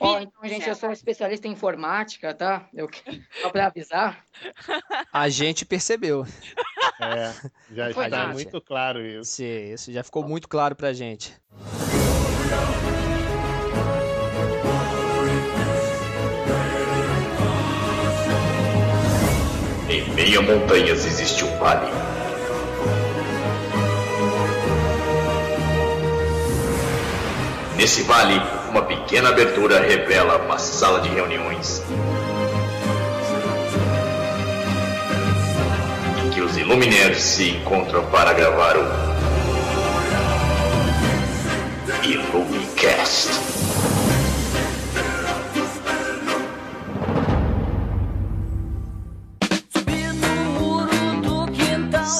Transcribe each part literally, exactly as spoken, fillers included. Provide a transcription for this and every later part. Ó, oh, então, gente, eu sou um especialista em informática, tá? Eu... Só pra avisar. A gente percebeu. É, já Foi está nada. muito claro isso. Sim, isso já ficou muito claro pra gente. Em meio a montanhas existe um vale. Nesse vale... uma pequena abertura revela uma sala de reuniões em que os Iluminerds se encontram para gravar o Ilumicast.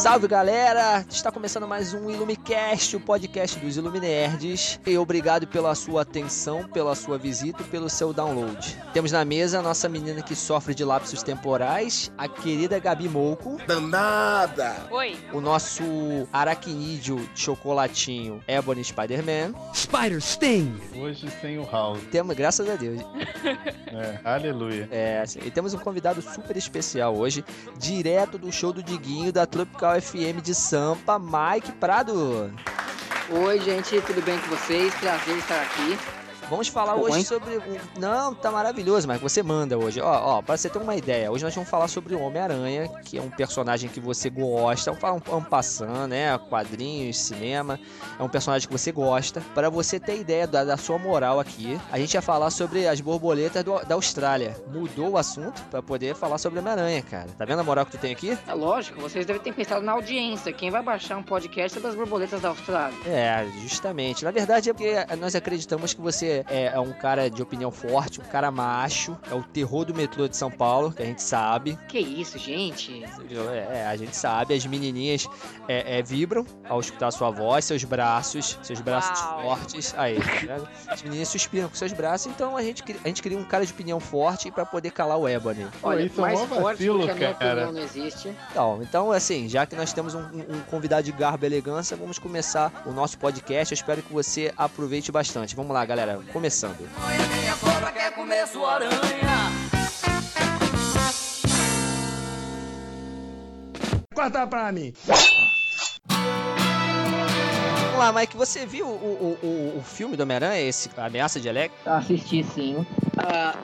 Salve, galera! Está começando mais um Ilumicast, o podcast dos Iluminerds. E obrigado pela sua atenção, pela sua visita e pelo seu download. Temos na mesa a nossa menina que sofre de lapsos temporais, a querida Gabi Mouco. Danada! Oi! O nosso aracnídeo de chocolatinho, Ebony Spider-Man. Spider Sting! Hoje sem o House. Temos, graças a Deus. É, aleluia. É, e temos um convidado super especial hoje, direto do show do Diguinho da Tropical F M de Sampa, Mike Prado. Oi, gente, tudo bem com vocês? Prazer estar aqui. Vamos falar Pô, hoje hein? sobre... Não, tá maravilhoso, Mike, você manda hoje. Ó, ó, pra você ter uma ideia, hoje nós vamos falar sobre o Homem-Aranha, que é um personagem que você gosta, vamos falar um, um passando, né, quadrinhos, cinema, é um personagem que você gosta. Pra você ter ideia da, da sua moral aqui, a gente ia falar sobre as borboletas do, da Austrália. Mudou o assunto pra poder falar sobre o Homem-Aranha, cara. Tá vendo a moral que tu tem aqui? É lógico, vocês devem ter pensado na audiência. Quem vai baixar um podcast sobre as borboletas da Austrália? É, justamente. Na verdade, é porque nós acreditamos que você é um cara de opinião forte, um cara macho, é o terror do metrô de São Paulo, que a gente sabe. Que isso, gente? É, a gente sabe, as menininhas é, é, vibram ao escutar sua voz, seus braços, seus braços Uau. fortes. Aí, né? As meninas suspiram com seus braços, então a gente, a gente queria um cara de opinião forte pra poder calar o Ebony. Olha, isso mais é forte vacilo, que a minha cara. opinião não existe. Então, então, assim, já que nós temos um, um convidado de garbo e elegância, vamos começar o nosso podcast. Eu espero que você aproveite bastante. Vamos lá, galera. Começando. Corta pra mim. Vamos lá, Mike. Você viu o, o, o, o filme do Homem-Aranha, esse A Ameaça de Electro? Assisti, sim. Uh,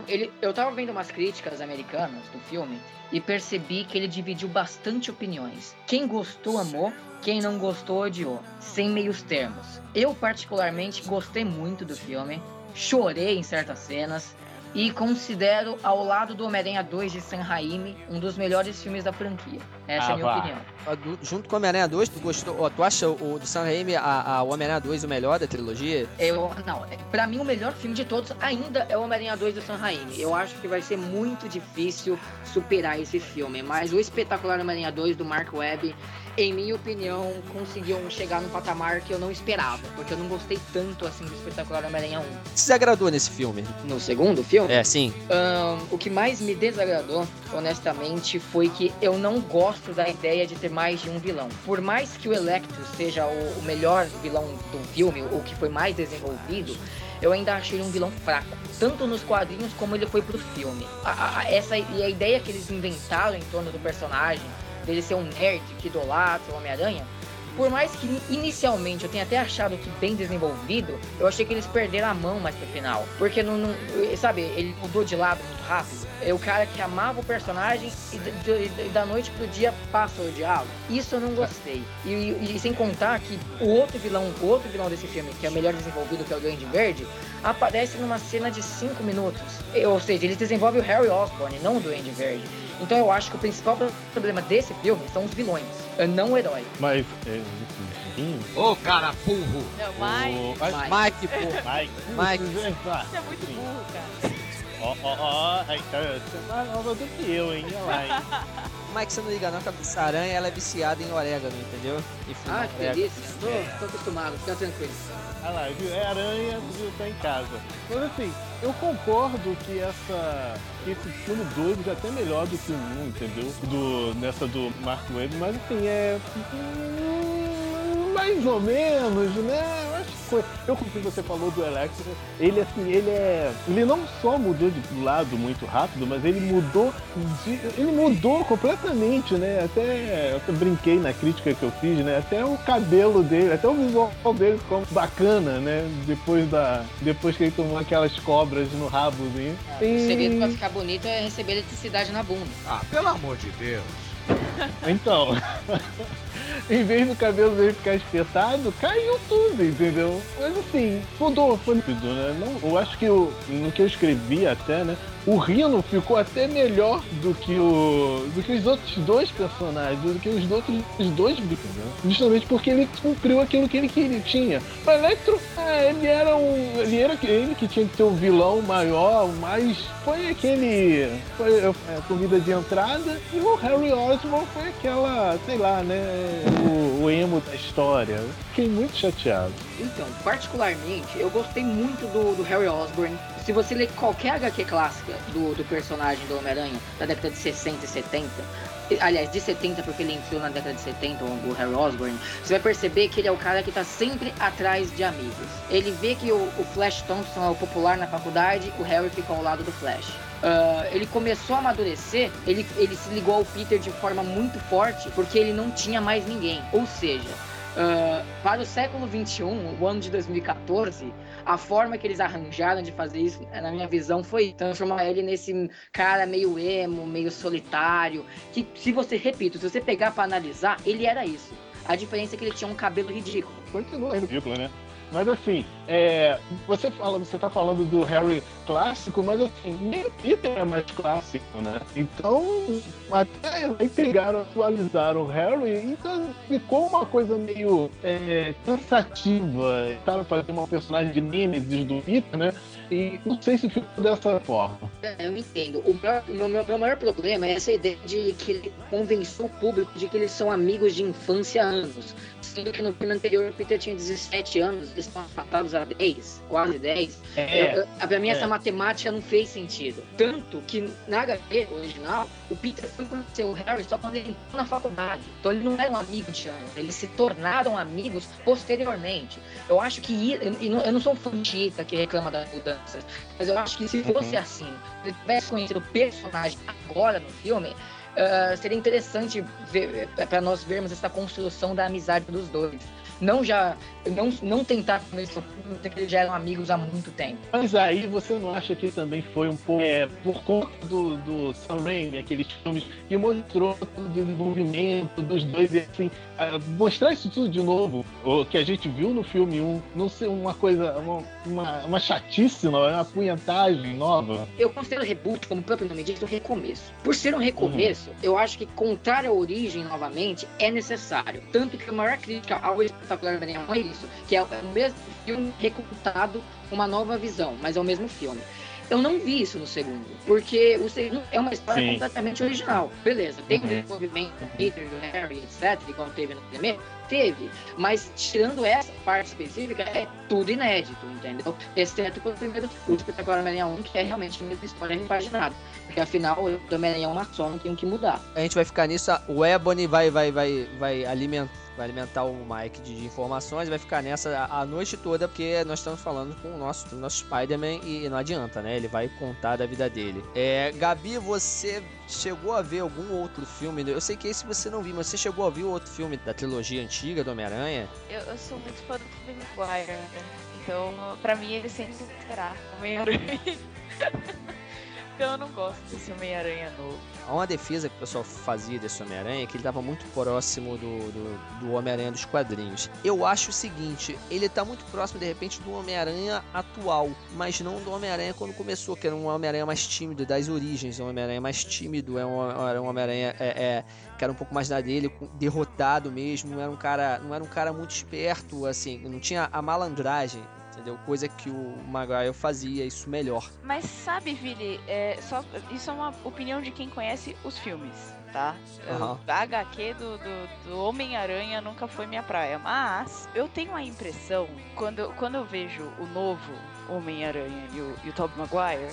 ele, eu tava vendo umas críticas americanas do filme e percebi que ele dividiu bastante opiniões. Quem gostou, amou. Quem não gostou, odiou. Sem meios termos. Eu, particularmente, gostei muito do filme. Chorei em certas cenas. E considero, ao lado do Homem-Aranha dois de Sam Raimi, um dos melhores filmes da franquia. Essa ah, é a minha vá. opinião. Ah, do, junto com o Homem-Aranha dois, tu gostou? Oh, tu acha o, o do Sam Raimi, a, a, o Homem-Aranha dois o melhor da trilogia? Eu, não, pra mim o melhor filme de todos ainda é o Homem-Aranha dois do Sam Raimi. Eu acho que vai ser muito difícil superar esse filme. Mas o espetacular Homem-Aranha dois do Mark Webb, em minha opinião, conseguiu chegar num patamar que eu não esperava, porque eu não gostei tanto assim do espetacular Homem-Aranha um. O que se agradou nesse filme? No segundo filme? É, sim. Um, o que mais me desagradou, honestamente, foi que eu não gosto da ideia de ter mais de um vilão. Por mais que o Electro seja o, o melhor vilão do filme, ou que foi mais desenvolvido, eu ainda achei ele um vilão fraco, tanto nos quadrinhos como ele foi pro filme. A, a, essa, e a ideia que eles inventaram em torno do personagem, dele ser um nerd que idolatra o Homem-Aranha, por mais que inicialmente eu tenha até achado que bem desenvolvido, eu achei que eles perderam a mão mais pro final, porque não, não sabe, ele mudou de lado muito rápido. É o cara que amava o personagem e de, de, da noite pro dia passa a odiá-lo. Isso eu não gostei. E, e, e sem contar que o outro vilão, o outro vilão desse filme, que é o melhor desenvolvido, que é o Duende Verde, aparece numa cena de cinco minutos. Ou seja, ele desenvolve o Harry Osborn, não o Duende Verde. Então eu acho que o principal problema desse filme são os vilões, não o herói. Mas, enfim... Ô, oh, cara burro! Não, Mike! Oh, Mike, Mike, burro! Mike! Mike! Você é muito burro, cara! Ó, ó, ó! Você é mais nova do que eu, hein? Olha lá, hein? Mike, você não liga não, que a aranha ela é viciada em orégano, entendeu? Enfim, ah, que delícia! Tô, é. tô acostumado, fica tranquilo. Olha lá, viu? É aranha, viu? Tá em casa. Mas assim, eu concordo que essa... esse filme dois é até melhor do que o um, entendeu? Do, nessa do Mark Webb, mas assim, é... mais ou menos, né? Eu acho que foi, eu comprei, você falou do Electro, ele assim, ele é, ele não só mudou de lado muito rápido, mas ele mudou de, ele mudou completamente, né, até, eu brinquei na crítica que eu fiz, né, até o cabelo dele, até o visual dele ficou bacana, né, depois da, depois que ele tomou aquelas cobras no rabo, né. Ah, e... O segredo pra ficar bonito é receber eletricidade na bunda. Ah, pelo amor de Deus. Então, em vez do cabelo dele ficar espetado, caiu tudo, entendeu? Mas assim, mudou, foi rápido, né? Não, eu acho que o, no que eu escrevi até, né? O Rino ficou até melhor do que o, do que os outros dois personagens, do que os outros os dois bicos, né? Justamente porque ele cumpriu aquilo que ele, que ele tinha. O Electro, é, ele era um, ele era aquele que tinha que ser o um vilão maior, mas foi aquele, foi é, a comida de entrada, e o Harry Osborn foi aquela, sei lá, né, o, o emo da história. Fiquei muito chateado. Então, particularmente, eu gostei muito do, do Harry Osborn. Se você ler qualquer agá quê clássica do, do personagem do Homem-Aranha da década de sessenta e setenta, aliás, de setenta, porque ele entrou na década de setenta, o Harry Osborn, você vai perceber que ele é o cara que tá sempre atrás de amigos. Ele vê que o, o Flash Thompson é o popular na faculdade, o Harry fica ao lado do Flash. Uh, ele começou a amadurecer, ele, ele se ligou ao Peter de forma muito forte, porque ele não tinha mais ninguém, ou seja... Uh, para o século vinte e um, o ano de dois mil e catorze, a forma que eles arranjaram de fazer isso, na minha visão, foi transformar ele nesse cara meio emo, meio solitário, que, se você, repito, se você pegar pra analisar, ele era isso. A diferença é que ele tinha um cabelo ridículo. Continua ridículo, né? Mas assim, é, você, fala, você tá falando do Harry clássico, mas assim, nem o Peter é mais clássico, né? Então, até aí pegaram, atualizaram o Harry, então ficou uma coisa meio é, cansativa. Tava fazendo uma personagem de Nemesis do Peter, né? E não sei se ficou dessa forma. Eu entendo. O meu, meu, meu maior problema é essa ideia de que ele convenceu o público de que eles são amigos de infância há anos. Sendo que no filme anterior o Peter tinha dezessete anos, eles estão afatados há dez, quase dez. É, eu, eu, pra mim é. Essa matemática não fez sentido. Tanto que na agá quê original, o Peter foi conhecer o Harry só quando ele entrou na faculdade. Então ele não era um amigo de anos, eles se tornaram amigos posteriormente. Eu acho que, eu, eu não sou um fantista que reclama das mudanças, mas eu acho que se fosse uhum. assim, se ele tivesse conhecido o personagem agora no filme... Uh, seria interessante para nós vermos essa construção da amizade dos dois. Não já não, não tentar começar porque eles já eram amigos há muito tempo. Mas aí você não acha que também foi um pouco é, por conta do, do Sam Raimi, aqueles filmes que mostrou o desenvolvimento dos dois, assim, mostrar isso tudo de novo, o que a gente viu no filme um, não ser uma coisa, uma, uma, uma chatice, uma apunhentagem nova. Eu considero reboot, como o próprio nome diz, um recomeço. Por ser um recomeço, uhum. eu acho que contar a origem novamente é necessário. Tanto que a maior crítica ao espetacular da minha mãe é isso, que é o mesmo filme recontado com uma nova visão, mas é o mesmo filme. Eu não vi isso no segundo, porque o segundo é uma história Sim. completamente original. Beleza, tem uhum. um desenvolvimento do Peter, do Harry, etcétera, igual teve no primeiro. Teve, mas tirando essa parte específica, é tudo inédito, entendeu? Exceto pelo primeiro, o espetacular Homem-Aranha um, que é realmente uma história repaginada. Porque afinal, o Homem-Aranha é uma só, não tem o que mudar. A gente vai ficar nisso, o Ebony vai, vai, vai, vai alimentar. Vai alimentar o Mike de informações, vai ficar nessa a, a noite toda, porque nós estamos falando com o nosso, nosso Spider-Man e não adianta, né? Ele vai contar da vida dele. É, Gabi, você chegou a ver algum outro filme? Eu sei que esse você não viu, mas você chegou a ver outro filme da trilogia antiga do Homem-Aranha? Eu, eu sou muito fã do Tobey Maguire, então pra mim ele sempre será Homem-Aranha. Então eu não gosto desse Homem-Aranha novo. Há uma defesa que o pessoal fazia desse Homem-Aranha, que ele estava muito próximo do, do, do Homem-Aranha dos quadrinhos. Eu acho o seguinte, ele está muito próximo, de repente, do Homem-Aranha atual, mas não do Homem-Aranha quando começou, que era um Homem-Aranha mais tímido, das origens, um Homem-Aranha mais tímido, era um Homem-Aranha é, é, que era um pouco mais na dele, derrotado mesmo, não era um cara, não era um cara muito esperto, assim, não tinha a malandragem. Entendeu? Coisa que o Maguire fazia isso melhor. Mas sabe, Vili, é, só, isso é uma opinião de quem conhece os filmes, tá? Uhum. A agá quê do, do, do Homem-Aranha nunca foi minha praia, mas eu tenho a impressão, quando, quando eu vejo o novo Homem-Aranha e o, e o Tobey Maguire,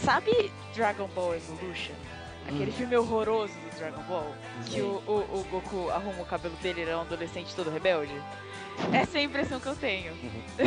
sabe Dragon Ball Evolution? Aquele hum. filme horroroso do Dragon Ball, Sim. que o, o, o Goku arruma o cabelo dele, ele é um adolescente todo rebelde. Essa é a impressão que eu tenho. Uhum.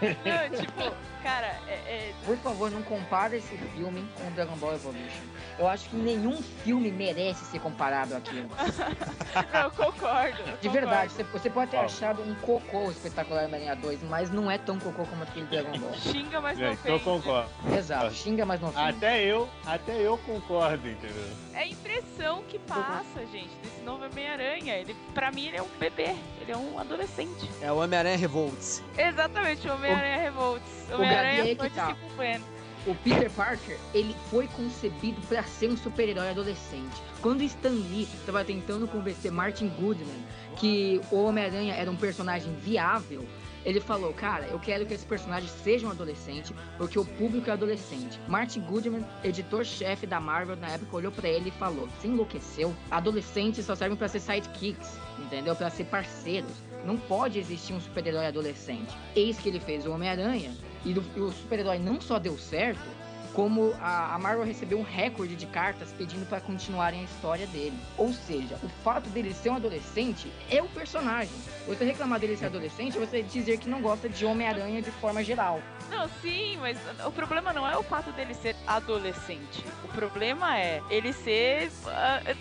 Não, tipo, cara... É, é... Por favor, não compara esse filme com Dragon Ball Evolution. Eu acho que nenhum filme merece ser comparado àquilo. Não, eu concordo. Eu De concordo. verdade, você, você pode ter oh. achado um cocô Espetacular Homem-Aranha dois, mas não é tão cocô como aquele Dragon Ball. Xinga, mas não é, ofende. Eu concordo. Exato, xinga, mas não ofende. Até eu, até eu concordo, entendeu? É a impressão que passa, gente, desse novo Homem-Aranha. Ele, pra mim, ele é um bebê. Ele é um adolescente. É o Homem-Aranha Revolts. Exatamente, o Homem-Aranha o... Revolts. O Homem-Aranha foi discipulando. O Peter Parker, ele foi concebido pra ser um super-herói adolescente. Quando Stan Lee estava tentando convencer Martin Goodman que o Homem-Aranha era um personagem viável, ele falou, cara, eu quero que esse personagem seja um adolescente, porque o público é adolescente. Martin Goodman, editor-chefe da Marvel na época, olhou pra ele e falou, você enlouqueceu? Adolescentes só servem pra ser sidekicks, entendeu? Pra ser parceiros. Não pode existir um super-herói adolescente. Eis que ele fez o Homem-Aranha, e do, o super-herói não só deu certo, como a, a Marvel recebeu um recorde de cartas pedindo pra continuarem a história dele. Ou seja, o fato dele ser um adolescente é o personagem. Você reclamar dele ser adolescente é você dizer que não gosta de Homem-Aranha de forma geral. Não, sim, mas o problema não é o fato dele ser adolescente. O problema é ele ser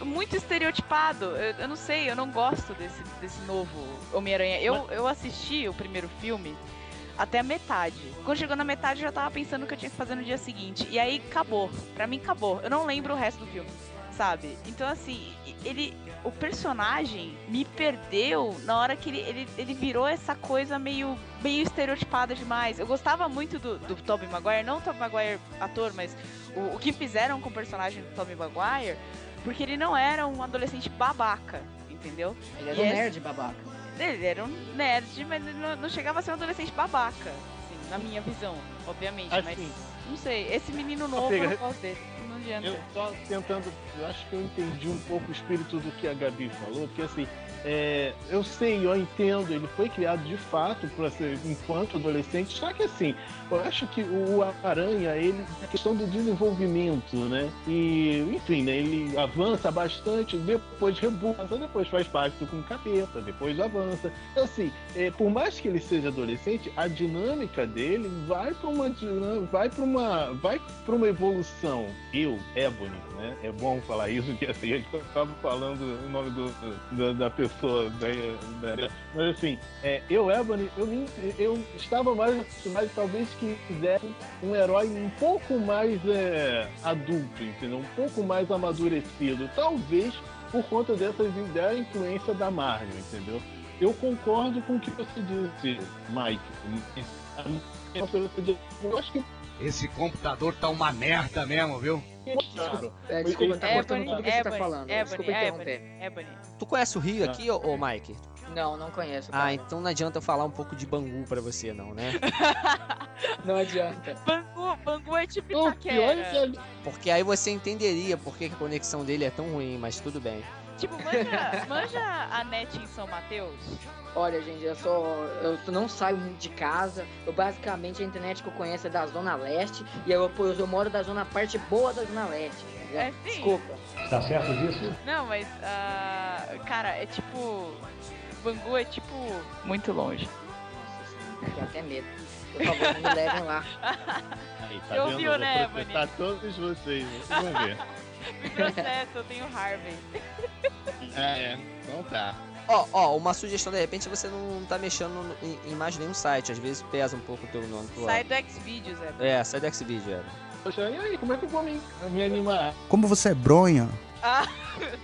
uh, muito estereotipado. Eu, eu não sei, eu não gosto desse, desse novo Homem-Aranha. Eu, eu assisti o primeiro filme até a metade. Quando chegou na metade, eu já tava pensando o que eu tinha que fazer no dia seguinte. E aí, acabou. Pra mim, acabou. Eu não lembro o resto do filme, sabe? Então, assim, ele... O personagem me perdeu na hora que ele, ele, ele virou essa coisa meio, meio estereotipada demais. Eu gostava muito do, do Tobey Maguire. Não o Tobey Maguire ator, mas o, o que fizeram com o personagem do Tobey Maguire. Porque ele não era um adolescente babaca, entendeu? Ele era um esse... nerd babaca. Ele era um nerd, mas ele não chegava a ser um adolescente babaca, assim, na minha visão, obviamente, assim, mas não sei, esse menino novo, pega, eu não gosto dele, não adianta. Eu tô tentando, eu acho que eu entendi um pouco o espírito do que a Gabi falou, porque assim, é, eu sei, eu entendo, ele foi criado de fato pra ser, enquanto adolescente, só que assim, eu acho que o Aranha, ele, é questão do desenvolvimento, né, e enfim, né, ele avança bastante, depois rebuta, depois faz pacto com o capeta, depois avança, então assim, é, por mais que ele seja adolescente, a dinâmica dele vai pra uma, vai pra uma, vai pra uma evolução, eu, Ebony, né, é bom falar isso, porque assim, eu tava falando o nome do, do, da pessoa, Da, da, mas assim, é, eu, Ebony, eu, eu estava mais acostumado, talvez que fizessem um herói um pouco mais é, adulto, entendeu? Um pouco mais amadurecido, talvez por conta dessa da influência da Marvel, entendeu? Eu concordo com o que você disse, Mike. Eu acho que esse computador tá uma merda mesmo, viu? Claro. É, desculpa, tá cortando tudo que você tá falando. Ebony, desculpa interromper. Ebony. Tu conhece o Rio aqui, ô, ô Mike? Não, não conheço. Ah, não. Então não adianta eu falar um pouco de Bangu pra você, não, né? Não adianta. Bangu, Bangu é tipo Itaquera. Porque aí você entenderia por que a conexão dele é tão ruim, mas tudo bem. Tipo, manja, manja a net em São Mateus? Olha, gente, eu só eu não saio muito de casa. Eu basicamente, a internet que eu conheço é da Zona Leste. E eu, eu, eu moro da zona parte boa da Zona Leste. É, sim. Desculpa. Tá certo disso? Não, mas, uh, cara, é tipo... Bangu é tipo... muito longe. Nossa, sim, tenho até medo. Por favor, me levem lá. Aí, tá eu ouviu, né, Mani? Tá todos vocês, vamos ver. Me processo, eu tenho Harvey. É, então tá. Ó, oh, oh, uma sugestão, de repente você não tá mexendo em, em mais nenhum site, às vezes pesa um pouco o teu nome. Sai do Xvideos, é. É, sai do Xvideos, é. Poxa, e aí, como é que eu vou me, me animar? Como você é bronha? Ah,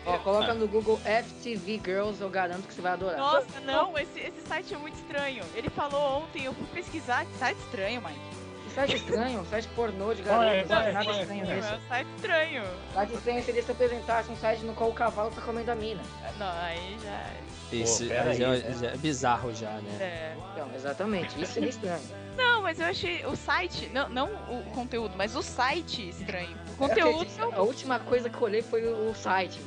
ó, coloca no Google F T V Girls, eu garanto que você vai adorar. Nossa, não, esse, esse site é muito estranho. Ele falou ontem, eu fui pesquisar, que site estranho, Mike. Site estranho, site pornô de galera, não é nada estranho nisso. É um site estranho. Site estranho seria se apresentasse um site no qual o cavalo tá comendo a mina. Não, aí já... Isso, Pô, aí, já, né? já é bizarro já, né? É. Então, exatamente, isso seria estranho. Não, mas eu achei o site, não, não o conteúdo, mas o site estranho. O conteúdo... Acredito, a última coisa que eu olhei foi o site.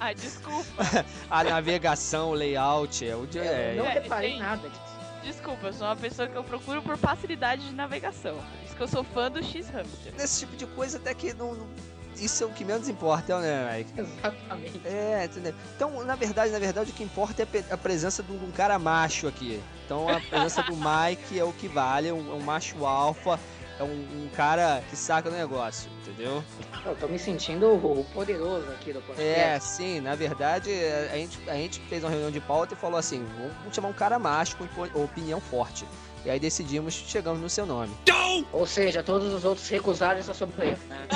Ah, desculpa. A navegação, o layout, é o... Eu é, não é, reparei tem... nada disso. Desculpa, eu sou uma pessoa que eu procuro por facilidade de navegação. Por isso que eu sou fã do X-Hamster. Esse tipo de coisa até que não, não, isso é o que menos importa, né, Mike? Exatamente. É, entendeu? Então, na verdade, na verdade, o que importa é a presença de um cara macho aqui. Então, a presença do Mike é o que vale, é um, é um macho alfa, é um, um cara que saca do negócio, entendeu? Eu tô me sentindo o poderoso aqui do podcast. É, sim, na verdade, a gente, a gente fez uma reunião de pauta e falou assim, vamos chamar um cara macho com opinião forte. E aí decidimos, chegamos no seu nome. Ou seja, todos os outros recusaram essa sobreia, né?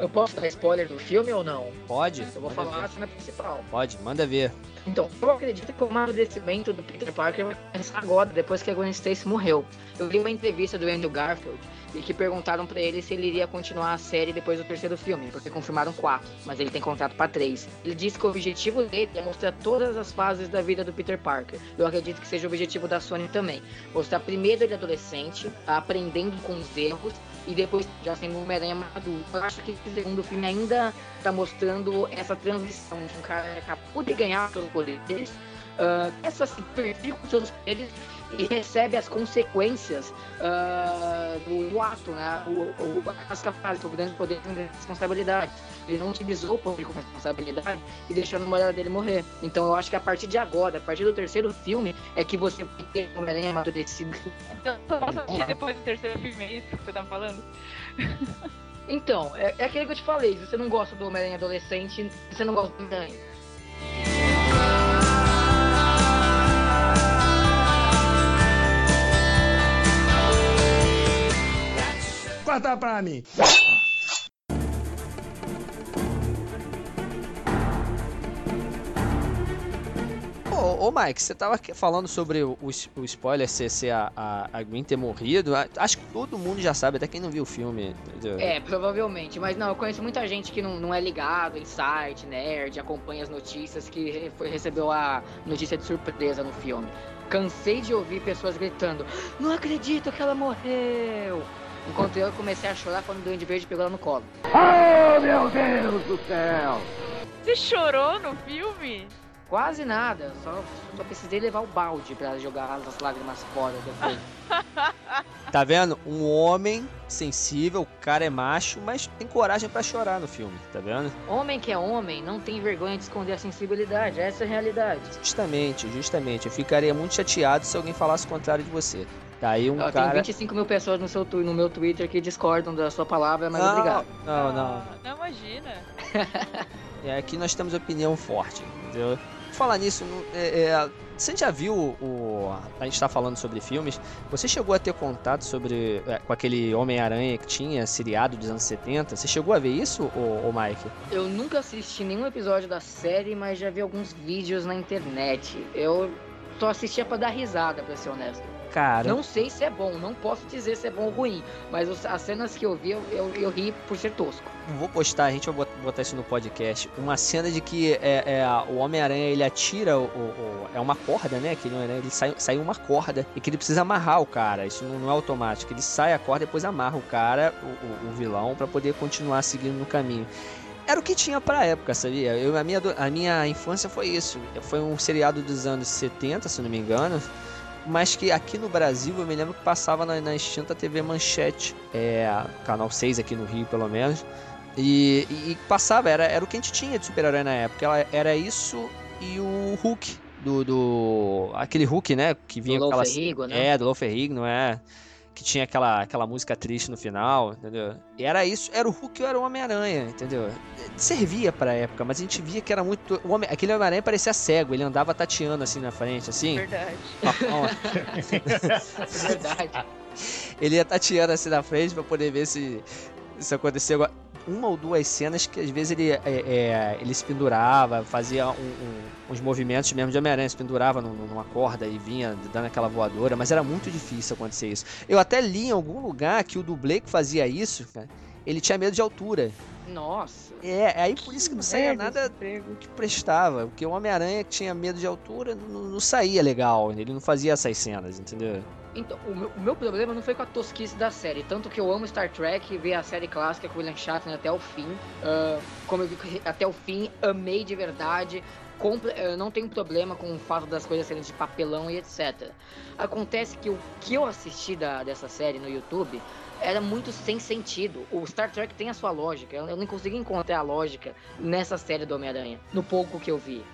Eu posso dar spoiler do filme ou não? Pode. Eu vou falar ver. A cena principal. Pode, manda ver. Então, eu acredito que o amadurecimento do Peter Parker vai começar agora, depois que a Gwen Stacy morreu. Eu li uma entrevista do Andrew Garfield e que perguntaram pra ele se ele iria continuar a série depois do terceiro filme, porque confirmaram quatro, mas ele tem contrato pra três. Ele disse que o objetivo dele é mostrar todas as fases da vida do Peter Parker. Eu acredito que seja o objetivo da Sony também. Mostrar primeiro ele adolescente, aprendendo com os erros, e depois já sendo um Homem-Aranha maduro. Eu acho que esse segundo filme ainda tá mostrando essa transição de um cara que acabou de ganhar seus poderes, uh, essa se perdeu com seus poderes e recebe as consequências uh, do, do ato, né? O Casca fala sobre grandes poderes e grande responsabilidade. Ele não utilizou o poder como responsabilidade e deixou a namorada dele morrer. Então eu acho que a partir de agora, a partir do terceiro filme, é que você vai ter o Homem-Aranha amadurecido. Então, só posso assistir depois do terceiro filme, é isso que você tá falando? Então, é, é aquele que eu te falei, se você não gosta do Homem-Aranha adolescente, você não gosta do Homem-Aranha. Corta pra mim! Ô, ô Mike, você tava falando sobre o, o, o spoiler ser, ser a, a, a Gwen ter morrido. Acho que todo mundo já sabe, até quem não viu o filme. É, provavelmente. Mas não, eu conheço muita gente que não, não é ligado em site, nerd, acompanha as notícias, que foi, recebeu a notícia de surpresa no filme. Cansei de ouvir pessoas gritando, não acredito que ela morreu! Enquanto eu comecei a chorar quando o Duende Verde pegou ela no colo. Oh, meu Deus do céu! Você chorou no filme? Quase nada, só, só precisei levar o balde pra jogar as lágrimas fora depois. Tá vendo? Um homem sensível, o cara é macho, mas tem coragem pra chorar no filme, tá vendo? Homem que é homem não tem vergonha de esconder a sensibilidade, essa é a realidade. Justamente, justamente. Eu ficaria muito chateado se alguém falasse o contrário de você. Tá aí um eu cara... Tem vinte e cinco mil pessoas no, seu, no meu Twitter que discordam da sua palavra, mas não, obrigado. Não, não. Não, imagina. É, aqui nós temos opinião forte, entendeu? Falar nisso, é, é, você já viu o, a gente tá falando sobre filmes, você chegou a ter contato sobre, é, com aquele Homem-Aranha que tinha seriado dos anos setenta, você chegou a ver isso, ô, ô Mike? Eu nunca assisti nenhum episódio da série, mas já vi alguns vídeos na internet, eu só assistia pra dar risada, pra ser honesto. Cara. Não sei se é bom, não posso dizer se é bom ou ruim, mas os, as cenas que eu vi, eu, eu, eu ri por ser tosco. Vou postar, a gente vai botar isso no podcast, uma cena de que é, é, o Homem-Aranha, ele atira, o, o, é uma corda, né, que ele, ele sai, sai uma corda e que ele precisa amarrar o cara, isso não, não é automático, ele sai a corda e depois amarra o cara, o, o, o vilão, pra poder continuar seguindo no caminho. Era o que tinha pra época, sabia? Eu, a, minha, a minha infância foi isso, foi um seriado dos anos setenta, se não me engano, mas que aqui no Brasil, eu me lembro que passava na, na extinta T V Manchete, é, canal seis aqui no Rio, pelo menos, e, e, e passava, era, era o que a gente tinha de super-herói na época, ela, era isso e o Hulk, do, do aquele Hulk, né, que vinha do com aquela... Lo Ferrigno, né? É, do Lo Ferrigno, não é... Que tinha aquela, aquela música triste no final, entendeu? E era isso, era o Hulk ou era o Homem-Aranha, entendeu? Servia pra época, mas a gente via que era muito... O Homem... Aquele Homem-Aranha parecia cego, ele andava tateando assim na frente, assim. Verdade. Verdade. Ele ia tateando assim na frente pra poder ver se isso acontecia agora. Uma ou duas cenas que às vezes ele, é, é, ele se pendurava, fazia um, um, uns movimentos mesmo de Homem-Aranha, se pendurava num, numa corda e vinha dando aquela voadora, mas era muito difícil acontecer isso. Eu até li em algum lugar que o dublê que fazia isso, cara, ele tinha medo de altura. Nossa. É, aí por isso que não saía nada que prestava, porque o Homem-Aranha que tinha medo de altura não, não saía legal, ele não fazia essas cenas, entendeu? Então, o meu, o meu problema não foi com a tosquice da série, tanto que eu amo Star Trek, ver a série clássica com o William Shatner até o fim, uh, como eu vi até o fim, amei de verdade, compre, eu não tenho problema com o fato das coisas serem de papelão e etcétera. Acontece que o que eu assisti da, dessa série no YouTube era muito sem sentido. O Star Trek tem a sua lógica, eu não consegui encontrar a lógica nessa série do Homem-Aranha, no pouco que eu vi.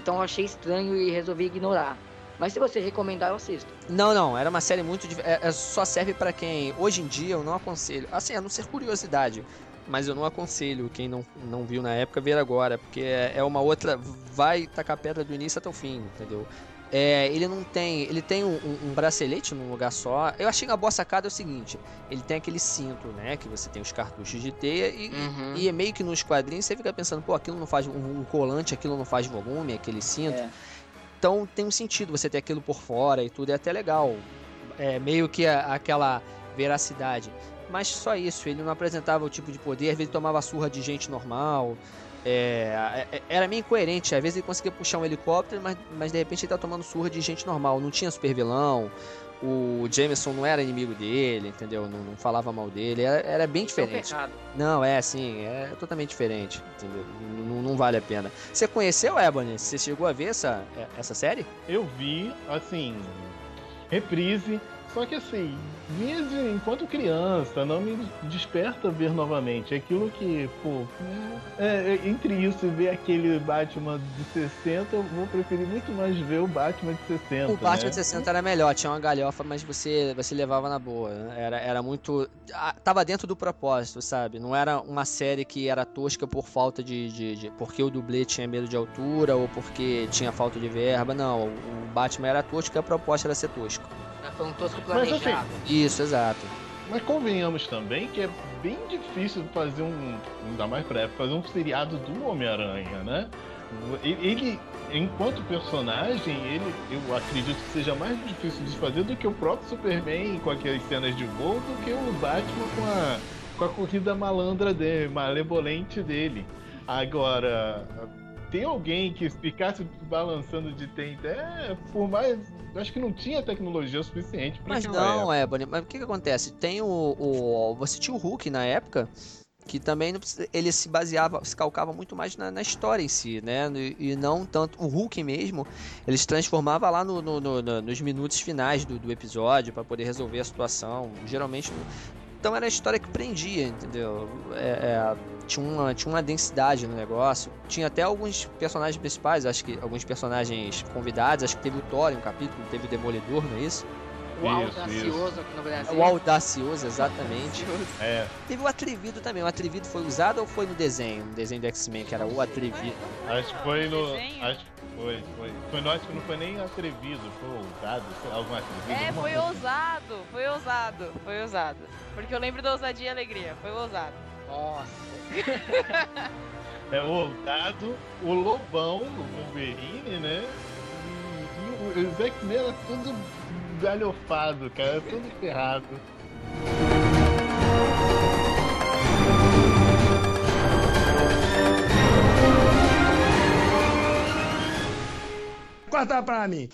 Então eu achei estranho e resolvi ignorar. Mas se você recomendar, eu assisto. Não, não, era uma série muito... É, é, só serve pra quem... Hoje em dia eu não aconselho. Assim, a não ser curiosidade, mas eu não aconselho quem não, não viu na época ver agora, porque é, é uma outra... Vai tacar pedra do início até o fim, entendeu? É, ele não tem... Ele tem um, um, um bracelete num lugar só. Eu achei que a boa sacada é o seguinte. Ele tem aquele cinto, né? Que você tem os cartuchos de teia e, uhum. e é meio que nos quadrinhos você fica pensando, pô, aquilo não faz um, um colante, aquilo não faz volume, aquele cinto... É. Então tem um sentido você ter aquilo por fora e tudo, é até legal. É meio que a, aquela veracidade. Mas só isso, ele não apresentava o tipo de poder, às vezes tomava surra de gente normal. É, era meio incoerente, às vezes ele conseguia puxar um helicóptero, mas, mas de repente ele tá tomando surra de gente normal. Não tinha super vilão, o Jameson não era inimigo dele, entendeu? Não, não falava mal dele, era, era bem diferente. Não, é assim, é totalmente diferente, entendeu? Não, não vale a pena. Você conheceu, Ebony? Você chegou a ver essa, essa série? Eu vi, assim, reprise, só que assim, mesmo enquanto criança, não me desperta ver novamente. Aquilo que, pô, é, entre isso e ver aquele Batman de sessenta, eu vou preferir muito mais ver o Batman de sessenta. O Batman, né? De sessenta era melhor, tinha uma galhofa, mas você, você levava na boa. Era, era muito... Tava dentro do propósito, sabe? Não era uma série que era tosca por falta de... de, de porque o dublê tinha medo de altura ou porque tinha falta de verba. Não, o Batman era tosco e a proposta era ser tosco. Foi um tosco planejado. Mas, assim, isso, exato. Mas convenhamos também que é bem difícil fazer um, ainda mais pra época, fazer um seriado do Homem-Aranha, né? Ele, enquanto personagem, ele, eu acredito que seja mais difícil de fazer do que o próprio Superman com aquelas cenas de voo, do que o Batman com a, com a corrida malandra dele, malevolente dele. Agora... Tem alguém que ficasse balançando de tenda, é, por mais... Acho que não tinha tecnologia suficiente pra... Mas não, Ebony, mas o que que acontece? Tem o, o... Você tinha o Hulk na época, que também não, ele se baseava, se calcava muito mais na, na história em si, né? E, e não tanto... O Hulk mesmo, ele se transformava lá no, no, no, no, nos minutos finais do, do episódio pra poder resolver a situação. Geralmente... Então era a história que prendia, entendeu? É, é... Tinha uma, tinha uma densidade no negócio. Tinha até alguns personagens principais, acho que alguns personagens convidados. Acho que teve o Thor em um capítulo, teve o Demolidor, não é isso? O isso, Audacioso isso. Aqui no Brasil. O Audacioso, exatamente. Audacioso. É. Teve o Atrevido também. O Atrevido foi usado ou foi no desenho? No desenho do X-Men, que era o Atrevido. Acho que foi no... Acho que foi, foi. Foi no, acho que não foi nem Atrevido, foi ousado, foi alguma coisa. É, foi ousado, foi ousado, foi ousado. Porque eu lembro da ousadia e alegria, foi ousado. Nossa. É o Oldado, o Lobão, o Wolverine, né? E o Zack Miller tudo galhofado, cara, tudo ferrado. Corta pra mim!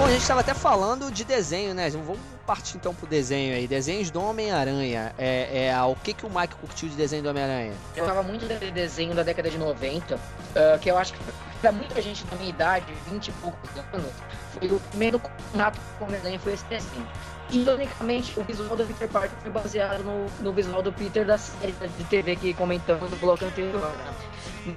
A gente estava até falando de desenho, né? Vamos partir então pro desenho aí. Desenhos do Homem-Aranha. É, é, o que, que o Mike curtiu de desenho do Homem-Aranha? Eu gostava muito de desenho da década de noventa, uh, que eu acho que pra muita gente da minha idade, vinte e poucos anos, foi o primeiro contato com o desenho, foi esse desenho. Ironicamente, o visual do Peter Parker foi baseado no, no visual do Peter da série de T V que comentamos no bloco anterior.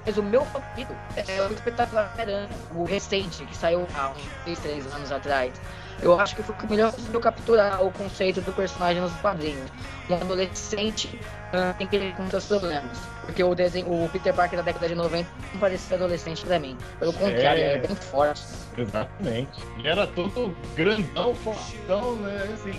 Mas o meu favorito é o Espetacular Homem-Aranha, o recente, que saiu há uns dois, três anos atrás. Eu acho que foi o que melhor conseguiu capturar o conceito do personagem nos quadrinhos. Um adolescente uh, tem que lidar com seus problemas. Porque o, desenho, o Peter Parker da década de noventa não parecia adolescente pra mim. Pelo contrário, é... ele era bem forte. Exatamente. Ele era todo grandão, fortão, né? Assim.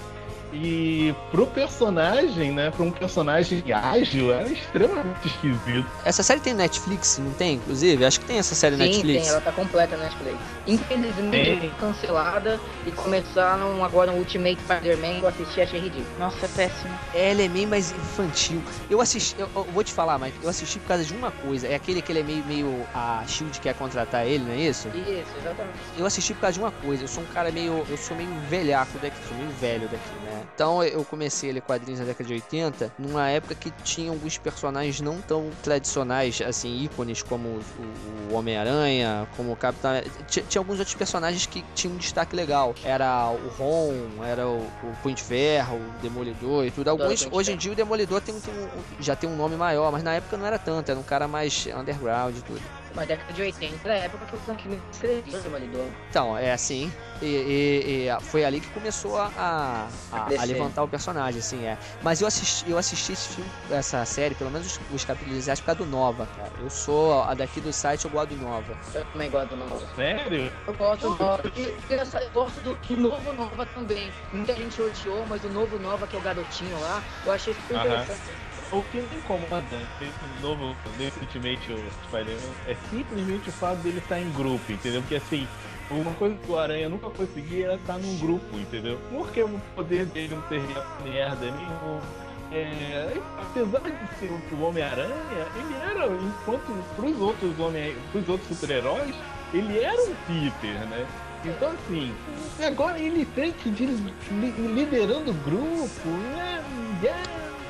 E pro personagem, né? Pra um personagem ágil, era extremamente esquisito. Essa série tem Netflix, não tem? Inclusive, acho que tem essa série. Sim, Netflix. Sim, ela tá completa na Netflix. Infelizmente, é. cancelada e começaram agora um Ultimate Spider-Man. Eu assisti, achei ridículo. Nossa, é péssimo. Ela é meio mais infantil. Eu assisti, eu, eu vou te falar, Mike, eu assisti por causa de uma coisa. É aquele que ele é meio, meio a Shield quer contratar ele, não é isso? Isso, exatamente. Eu assisti por causa de uma coisa. Eu sou um cara meio, eu sou meio velhaco daqui, sou meio velho daqui, né? né? Então eu comecei a ler quadrinhos na década de oitenta, numa época que tinha alguns personagens não tão tradicionais, assim, ícones como o, o Homem-Aranha, como o Capitão... Tinha, tinha alguns outros personagens que tinham um destaque legal. Era o Ron, era o, o Punho de Ferro, o Demolidor e tudo. Alguns, hoje em dia o Demolidor tem, tem um, já tem um nome maior, mas na época não era tanto, era um cara mais underground e tudo. Na década de oitenta, na época que o Frank Miller escreveu o Demolidor. Então, é assim, e, e, e foi ali que começou a, a, a, a levantar o personagem, assim, é. Mas eu assisti, eu assisti esse filme, essa série, pelo menos os, os capítulos iniciais, por causa do Nova, cara. Eu sou, a daqui do site, eu gosto do Nova. Eu também gosto do Nova. Sério? Eu gosto do Nova. E eu gosto do, do Novo Nova também. Muita gente odiou, mas o Novo Nova, que é o garotinho lá, eu achei super uh-huh. interessante. O que me incomoda nesse novo, nesse Ultimate Spider-Man, é simplesmente o fato dele estar em grupo, entendeu? Porque assim, uma coisa que o Aranha nunca conseguia era estar num grupo, entendeu? Porque o poder dele não seria merda nenhuma. É, apesar de ser o Homem-Aranha, ele era, enquanto pros outros homens, pros outros super-heróis, ele era um Peter, né? Então assim, agora ele tem que ir liderando o grupo, né?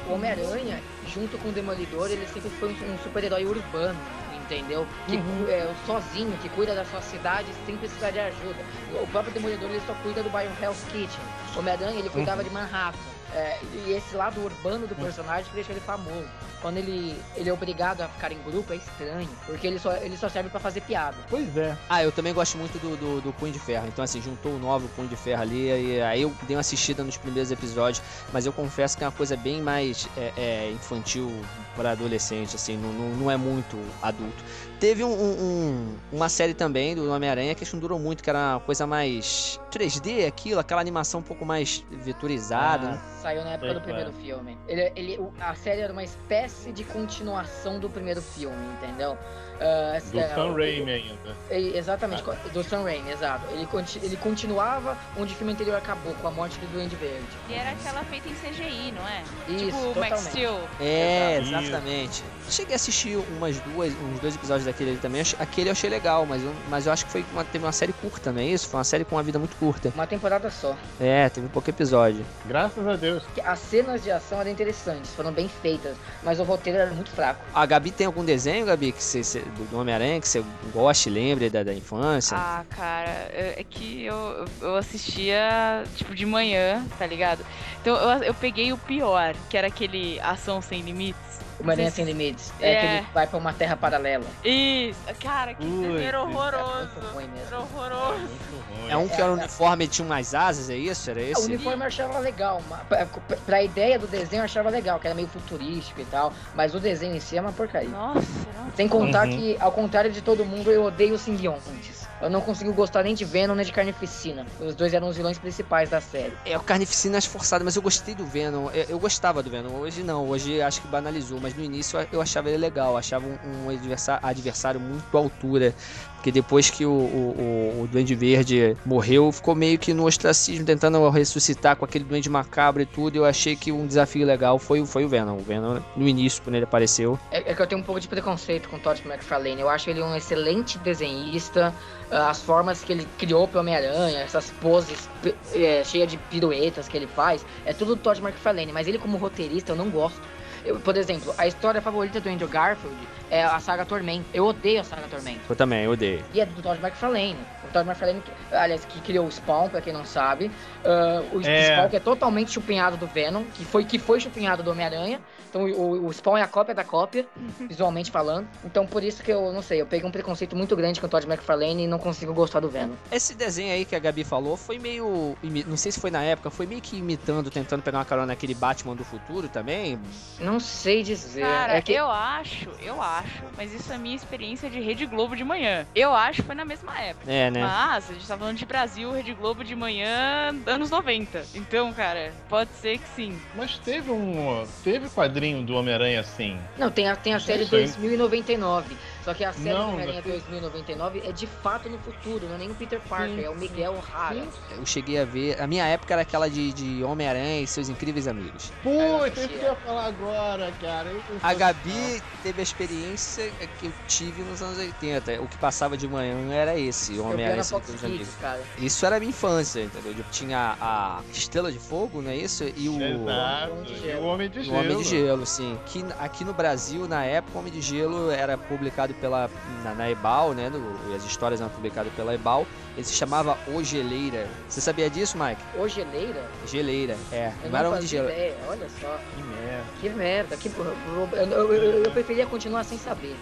O Homem-Aranha, junto com o Demolidor, ele sempre foi um super-herói urbano, entendeu? Que uhum. é, sozinho, que cuida da sua cidade sem precisar de ajuda. O próprio Demolidor, ele só cuida do bairro Hell's Kitchen. O Homem-Aranha, ele cuidava uhum. de Manhattan. É, e esse lado urbano do personagem que deixa ele famoso. Quando ele, ele é obrigado a ficar em grupo, é estranho, porque ele só, ele só serve pra fazer piada. Pois é. Ah, eu também gosto muito do, do, do Punho de Ferro. Então, assim, juntou o novo Punho de Ferro ali, e aí eu dei uma assistida nos primeiros episódios, mas eu confesso que é uma coisa bem mais é, é, infantil pra adolescente, assim, não, não, não é muito adulto. Teve um, um, uma série também do Homem-Aranha que acho que não durou muito, que era uma coisa mais três D, aquilo, aquela animação um pouco mais vetorizada, ah. né? Saiu na época Sei do primeiro claro. filme. Ele, ele, a série era uma espécie de continuação do primeiro filme, entendeu? Uh, do é, Sam Raimi ainda. Ele, exatamente, ah. do Sam Raimi, exato. Ele, ele continuava onde o filme anterior acabou, com a morte do Duende Verde. E era aquela feita em C G I, não é? Isso, tipo o Max Steel. É, exatamente. Isso. Cheguei a assistir umas duas, uns dois episódios daquele ali também. Aquele eu achei legal, mas eu, mas eu acho que foi uma, teve uma série curta, não é isso? Foi uma série com uma vida muito curta. Uma temporada só. É, teve pouco episódio. Graças a Deus. As cenas de ação eram interessantes, foram bem feitas, mas o roteiro era muito fraco. A Gabi tem algum desenho, Gabi, que cê, cê, do Homem-Aranha, que você goste, lembre da, da infância? Ah, cara, é que eu, eu assistia, tipo, de manhã, tá ligado? Então eu, eu peguei o pior, que era aquele Ação Sem Limites. Uma Aranha Sem Limites. É, é que ele vai pra uma terra paralela. Isso. Cara, que desenho horroroso. É muito ruim mesmo. Horroroso. É, muito ruim. É um que era é, uniforme e tinha umas asas, é isso? Era esse? O uniforme eu achava legal. Pra, pra ideia do desenho eu achava legal, que era meio futurístico e tal. Mas o desenho em si é uma porcaria. Nossa, nossa. Sem contar uhum. que, ao contrário de todo mundo, eu odeio os simbiontes. Eu não consegui gostar nem de Venom, nem de Carnificina. Os dois eram os vilões principais da série. É, o Carnificina é esforçado, mas eu gostei do Venom. Eu, eu gostava do Venom. Hoje não, hoje acho que banalizou. Mas no início eu achava ele legal. Achava um, um adversário, adversário muito à altura. Porque depois que o, o, o Duende Verde morreu, ficou meio que no ostracismo, tentando ressuscitar com aquele Duende Macabro e tudo. Eu achei que um desafio legal foi, foi o Venom. O Venom, no início, quando ele apareceu... É, é que eu tenho um pouco de preconceito com o Todd McFarlane. Eu acho ele um excelente desenhista. As formas que ele criou pro Homem-Aranha, essas poses é, cheias de piruetas que ele faz, é tudo do Todd McFarlane. Mas ele, como roteirista, eu não gosto. Eu, por exemplo, a história favorita do Andrew Garfield é a saga Tormenta. Eu odeio a saga Tormenta. Eu também, eu odeio. E é do Todd McFarlane. O Todd McFarlane, que, aliás, que criou o Spawn, pra quem não sabe. Uh, o é... Spawn, que é totalmente chupinhado do Venom, que foi, que foi chupinhado do Homem-Aranha. Então o, o Spawn é a cópia da cópia, visualmente falando. Então por isso que eu, não sei, eu peguei um preconceito muito grande com o Todd McFarlane e não consigo gostar do Venom. Esse desenho aí que a Gabi falou foi meio... Não sei se foi na época, foi meio que imitando, tentando pegar uma carona naquele Batman do futuro também. Não sei dizer. Cara, é que... eu acho, eu acho, mas isso é minha experiência de Rede Globo de manhã. Eu acho que foi na mesma época. É, né? Mas a gente tá falando de Brasil, Rede Globo de manhã, anos noventa. Então, cara, pode ser que sim. Mas teve um... Teve quadrinho do Homem-Aranha, assim. Não, tem a, tem a série dois mil e noventa e nove. Só que a série do Homem-Aranha dois mil e noventa e nove é de fato no futuro, não é nem o Peter Parker, sim, é o Miguel O'Hara. Eu cheguei a ver, a minha época era aquela de, de Homem-Aranha e seus incríveis amigos. Putz, isso que eu ia falar agora, cara. A Gabi teve a experiência que eu tive nos anos oitenta, o que passava de manhã era esse, Homem-Aranha e seus incríveis amigos. Cara. Isso era a minha infância, entendeu? Eu tinha a Estrela de Fogo, não é isso? E o, exato, e o Homem de Gelo. O Homem de Gelo, sim. Que, aqui no Brasil, na época, o Homem de Gelo era publicado pela, na, na Ebal, né? No, as histórias eram publicadas pela Ebal. Ele se chamava O Geleira. Você sabia disso, Mike? O Geleira? Geleira, é. Eu não era um de gelo. Ideia, olha só. Que merda. Que merda. Que, eu, eu, eu, eu preferia continuar sem saber.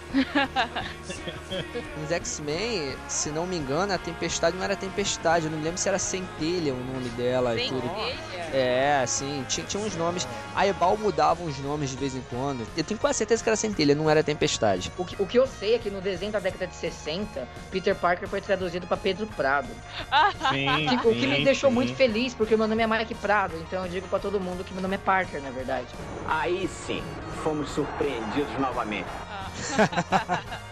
Nos X-Men, se não me engano, a Tempestade não era Tempestade. Eu não me lembro se era Centelha o nome dela. Centelha? E tudo. É, assim. Tinha, tinha uns nomes. A Ebal mudava uns nomes de vez em quando. Eu tenho quase certeza que era Centelha, não era Tempestade. O que, o que eu sei é que no desenho da década de sessenta, Peter Parker foi traduzido pra Pedro Prado. Sim, que, sim, o que me deixou sim. muito feliz, porque meu nome é Mike Prado, então eu digo pra todo mundo que meu nome é Parker, na verdade. Aí sim, fomos surpreendidos novamente.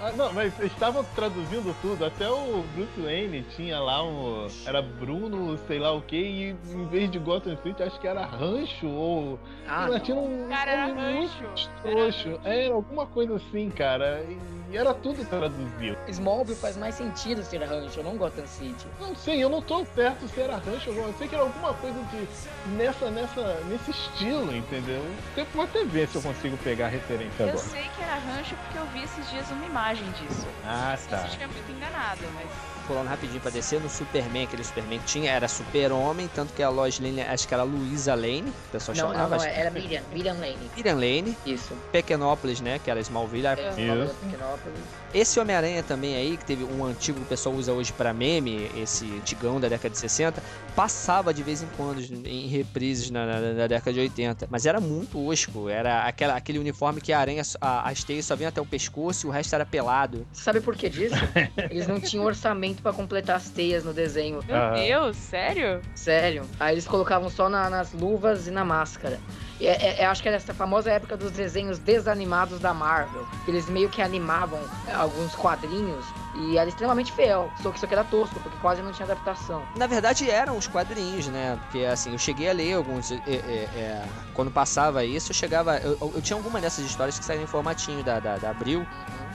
Ah, não, mas estavam traduzindo tudo, até o Bruce Wayne tinha lá um... Era Bruno, sei lá o que, e em vez de Gotham City, acho que era Rancho, ou... Ah, tinha um, cara, era um Rancho. Roxo. Era, era alguma coisa assim, cara, e era tudo traduzido. Smallville faz mais sentido ser Rancho, não Gotham City. Não sei, eu não tô certo se era Rancho ou não, eu sei que era alguma coisa de... Nessa, nessa, nesse estilo, entendeu? Você pode até ver se eu consigo pegar a referência eu agora. Eu sei que era Rancho, porque eu vi esses dias uma imagem disso. Ah, tá. Eu acho que é muito enganada, mas... Pulando rapidinho pra descer, no Superman, aquele Superman que tinha, era Super-Homem, tanto que a Lois Lane, acho que era Luisa Lane, o pessoal não, chamava. Não, não, era Miriam, Miriam Lane. Miriam Lane. Isso. Pequenópolis, né, que era Smallville. É, Pequenópolis. Esse Homem-Aranha também aí, que teve um antigo, o pessoal usa hoje pra meme, esse antigão da década de sessenta, passava de vez em quando em reprises na, na, na década de oitenta, mas era muito osco, era aquela, aquele uniforme que a aranha, a, as teias só vinham até o pescoço e o resto era pelado. Sabe por que disso? Eles não tinham orçamento pra completar as teias no desenho. Meu ah. Deus, sério? Sério. Aí eles colocavam só na, nas luvas e na máscara. Eu é, é, acho que era essa famosa época dos desenhos desanimados da Marvel. Eles meio que animavam alguns quadrinhos e era extremamente fiel. Só que isso aqui era tosco, porque quase não tinha adaptação. Na verdade, eram os quadrinhos, né? Porque, assim, eu cheguei a ler alguns... É, é, é, quando passava isso, eu chegava... Eu, eu, eu tinha alguma dessas histórias que saíram em formatinho da, da, da Abril.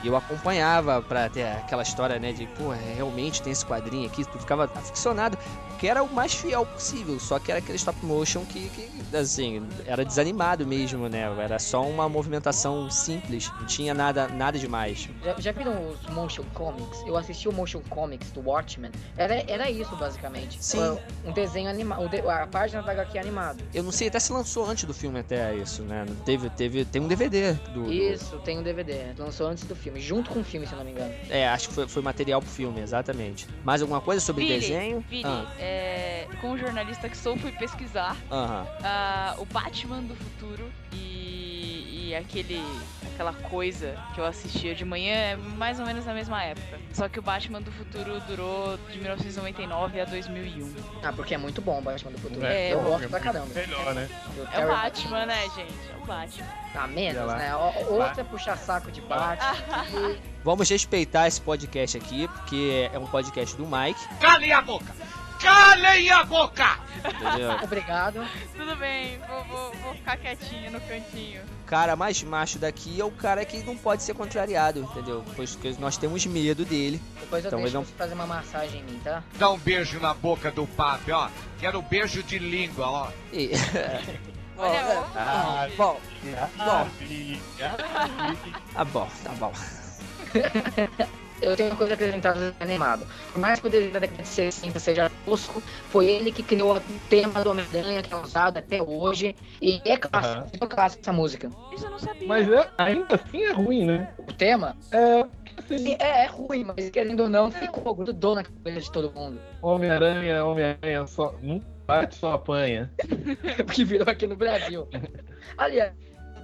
E eu acompanhava pra ter aquela história, né? De, pô, realmente tem esse quadrinho aqui. Tu ficava aficionado. Que era o mais fiel possível. Só que era aquele stop motion que, que assim, era desanimado mesmo, né? Era só uma movimentação simples. Não tinha nada, nada demais. Já, já viram os motion comics? Eu assisti o motion comics do Watchmen. Era, era isso, basicamente. Sim. Era um desenho animado. A página da H Q animada. Eu não sei, até se lançou antes do filme até isso, né? Teve, teve, tem um D V D do... Isso, tem um D V D. Lançou antes do filme. Junto com o filme, se não me engano. É, acho que foi, foi material pro filme, exatamente. Mais alguma coisa sobre Billy, desenho? Billy, ah. é, com o jornalista que sou, fui pesquisar uh-huh. uh, o Batman do futuro e, e aquele... aquela coisa que eu assistia de manhã é mais ou menos na mesma época. Só que o Batman do Futuro durou de mil novecentos e noventa e nove a dois mil e um. Ah, porque é muito bom o Batman do Futuro. É, eu gosto é pra caramba. Melhor, né? É, é o Batman, né, gente? É o Batman. Tá menos, né? Outra é puxa-saco de Batman. E... Vamos respeitar esse podcast aqui, porque é um podcast do Mike. Calem a boca! Calem a boca! Entendeu? Obrigado. Tudo bem, vou, vou, vou ficar quietinho no cantinho. O cara mais macho daqui é o cara que não pode ser contrariado, entendeu? Pois nós temos medo dele. Depois eu então, deixo não... você fazer uma massagem em mim, tá? Dá um beijo na boca do papi, ó. Quero um beijo de língua, ó. E... Olha, ah, bom. Ah, bom, tá bom. Eu tenho uma coisa apresentada no animado. Por mais que o desenho da década de sessenta seja tosco, foi ele que criou o tema do Homem-Aranha, que é usado até hoje. E é clássico, é uhum. clássico essa música. Isso eu não sabia. Mas é, ainda assim é ruim, né? O tema? É... É, é ruim, mas grande ou não, ficou grudou na cabeça de todo mundo. Homem-Aranha, Homem-Aranha, só... Não bate, só apanha. Porque virou aqui no Brasil. Aliás,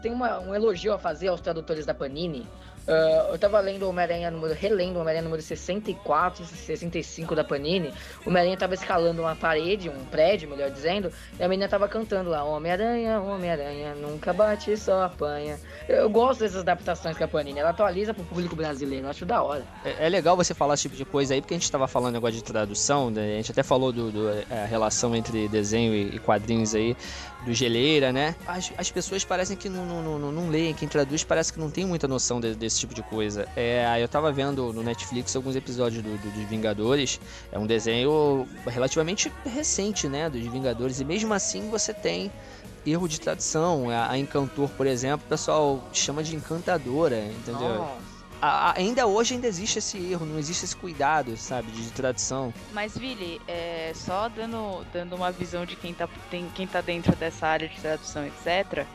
tem uma, um elogio a fazer aos tradutores da Panini, Uh, eu tava lendo Homem-Aranha número, relendo o Homem-Aranha número sessenta e quatro, sessenta e cinco da Panini. O Homem-Aranha tava escalando uma parede, um prédio, melhor dizendo, e a menina tava cantando lá, Homem-Aranha, Homem-Aranha, nunca bate, só apanha. Eu gosto dessas adaptações que a Panini, ela atualiza pro público brasileiro, eu acho da hora. É, é legal você falar esse tipo de coisa aí, porque a gente tava falando agora de tradução, né? A gente até falou do, do a relação entre desenho e, e quadrinhos aí, do Geleira, né? As, as pessoas parecem que não, não, não, não leem, quem traduz parece que não tem muita noção de, desse tipo de coisa. É, eu tava vendo no Netflix alguns episódios do, do, dos Vingadores, é um desenho relativamente recente, né, dos Vingadores, e mesmo assim você tem erro de tradução. A, a Encantor, por exemplo, o pessoal chama de Encantadora, entendeu? Oh. A, ainda hoje ainda existe esse erro, não existe esse cuidado, sabe, de tradução. Mas, Vili, é, só dando, dando uma visão de quem tá, tem, quem tá dentro dessa área de tradução, etcétera,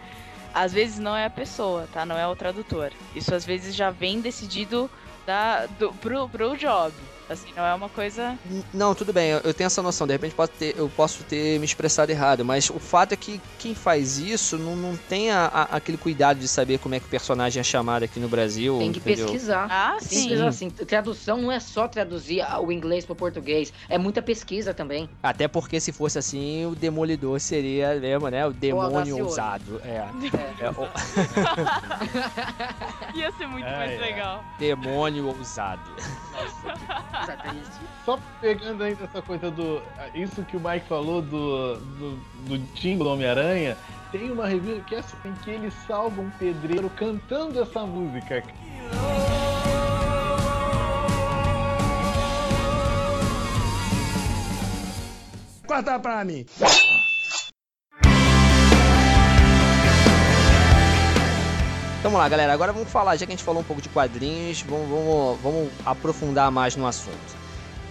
às vezes não é a pessoa, tá? Não é o tradutor. Isso, às vezes, já vem decidido da, do, pro, pro job. Assim, não é uma coisa... Não, tudo bem, eu tenho essa noção, de repente posso ter, eu posso ter me expressado errado, mas o fato é que quem faz isso não, não tem a, a, aquele cuidado de saber como é que o personagem é chamado aqui no Brasil. Tem que, entendeu? Pesquisar. Ah, sim. Tem que pesquisar, sim. Tradução não é só traduzir o inglês pro português, é muita pesquisa também. Até porque se fosse assim, o Demolidor seria, lembra, né, o demônio ousado. É. é. é o... Ia ser muito é, mais é. legal. Demônio ousado. Nossa. Só pegando ainda essa coisa do... Isso que o Mike falou do, do, do Tim do Homem-Aranha, tem uma review que é assim, em que ele salva um pedreiro cantando essa música. Corta pra mim! Vamos lá, galera, agora vamos falar, já que a gente falou um pouco de quadrinhos, vamos, vamos, vamos aprofundar mais no assunto.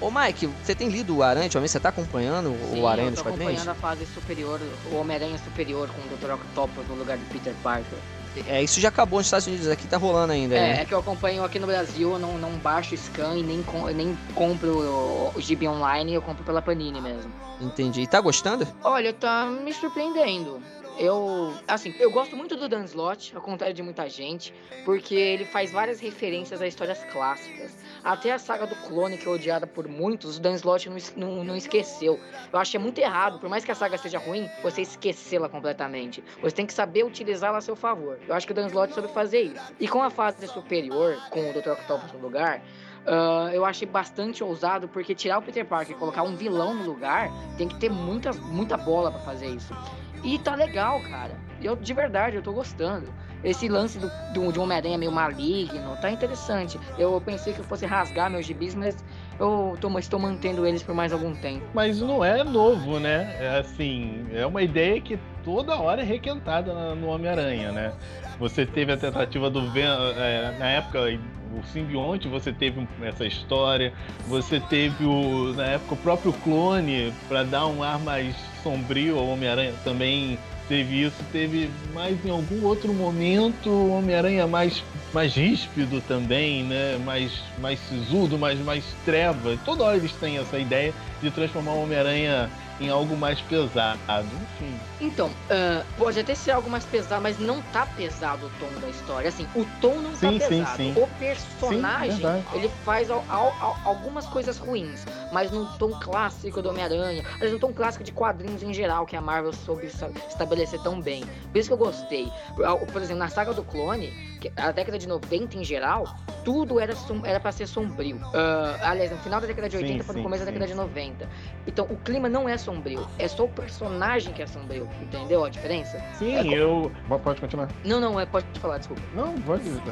Ô Mike, você tem lido o Aranha, você tá acompanhando Sim, o Aranha dos quadrinhos? Sim, eu tô acompanhando a fase superior, o Homem-Aranha superior com o doutor Octopus no lugar do Peter Parker. É, isso já acabou nos Estados Unidos, aqui tá rolando ainda, né? É, é que eu acompanho aqui no Brasil, eu não, não baixo scan e nem, com, nem compro o, o gibi online, eu compro pela Panini mesmo. Entendi, e tá gostando? Olha, tá me surpreendendo. Eu, assim, eu gosto muito do Dan Slott, ao contrário de muita gente, porque ele faz várias referências a histórias clássicas. Até a saga do clone, que é odiada por muitos, o Dan Slott não, não, não esqueceu. Eu acho que é muito errado, por mais que a saga seja ruim, você esquecê-la completamente. Você tem que saber utilizá-la a seu favor. Eu acho que o Dan Slott soube fazer isso. E com a fase superior, com o doutor Octopus no lugar... Uh, eu achei bastante ousado, porque tirar o Peter Parker e colocar um vilão no lugar, tem que ter muita, muita bola pra fazer isso. E tá legal, cara. Eu, de verdade, eu tô gostando. Esse lance do, do, de Homem-Aranha meio maligno, tá interessante. Eu pensei que eu fosse rasgar meus gibis, mas eu tô, estou mantendo eles por mais algum tempo. Mas não é novo, né? É, assim, é uma ideia que toda hora é requentada na, no Homem-Aranha, né? Você teve a tentativa do Venom, é, na época... O simbionte, você teve essa história, você teve o, na época o próprio clone para dar um ar mais sombrio ao Homem-Aranha, também teve isso, teve mais em algum outro momento o Homem-Aranha mais, mais ríspido também, né? mais, mais sisudo, mais, mais treva. Toda hora eles têm essa ideia de transformar o Homem-Aranha em algo mais pesado, enfim. Então, uh, pode até ser algo mais pesado, mas não tá pesado o tom da história. Assim, o tom não sim, tá pesado. Sim, sim. O personagem, sim, ele faz al, al, al, algumas coisas ruins, mas num tom clássico do Homem-Aranha, mas num tom clássico de quadrinhos em geral, que a Marvel soube estabelecer tão bem. Por isso que eu gostei. Por exemplo, na saga do clone, a década de noventa em geral, tudo era, era pra ser sombrio. Uh, aliás, no final da década de oitenta foi no começo sim. da década de noventa. Então, o clima não é sombrio, é só o personagem que é sombrio, entendeu a diferença? Sim, é como... eu... Pode continuar. Não, não, é, pode falar, desculpa. Não, pode... Não,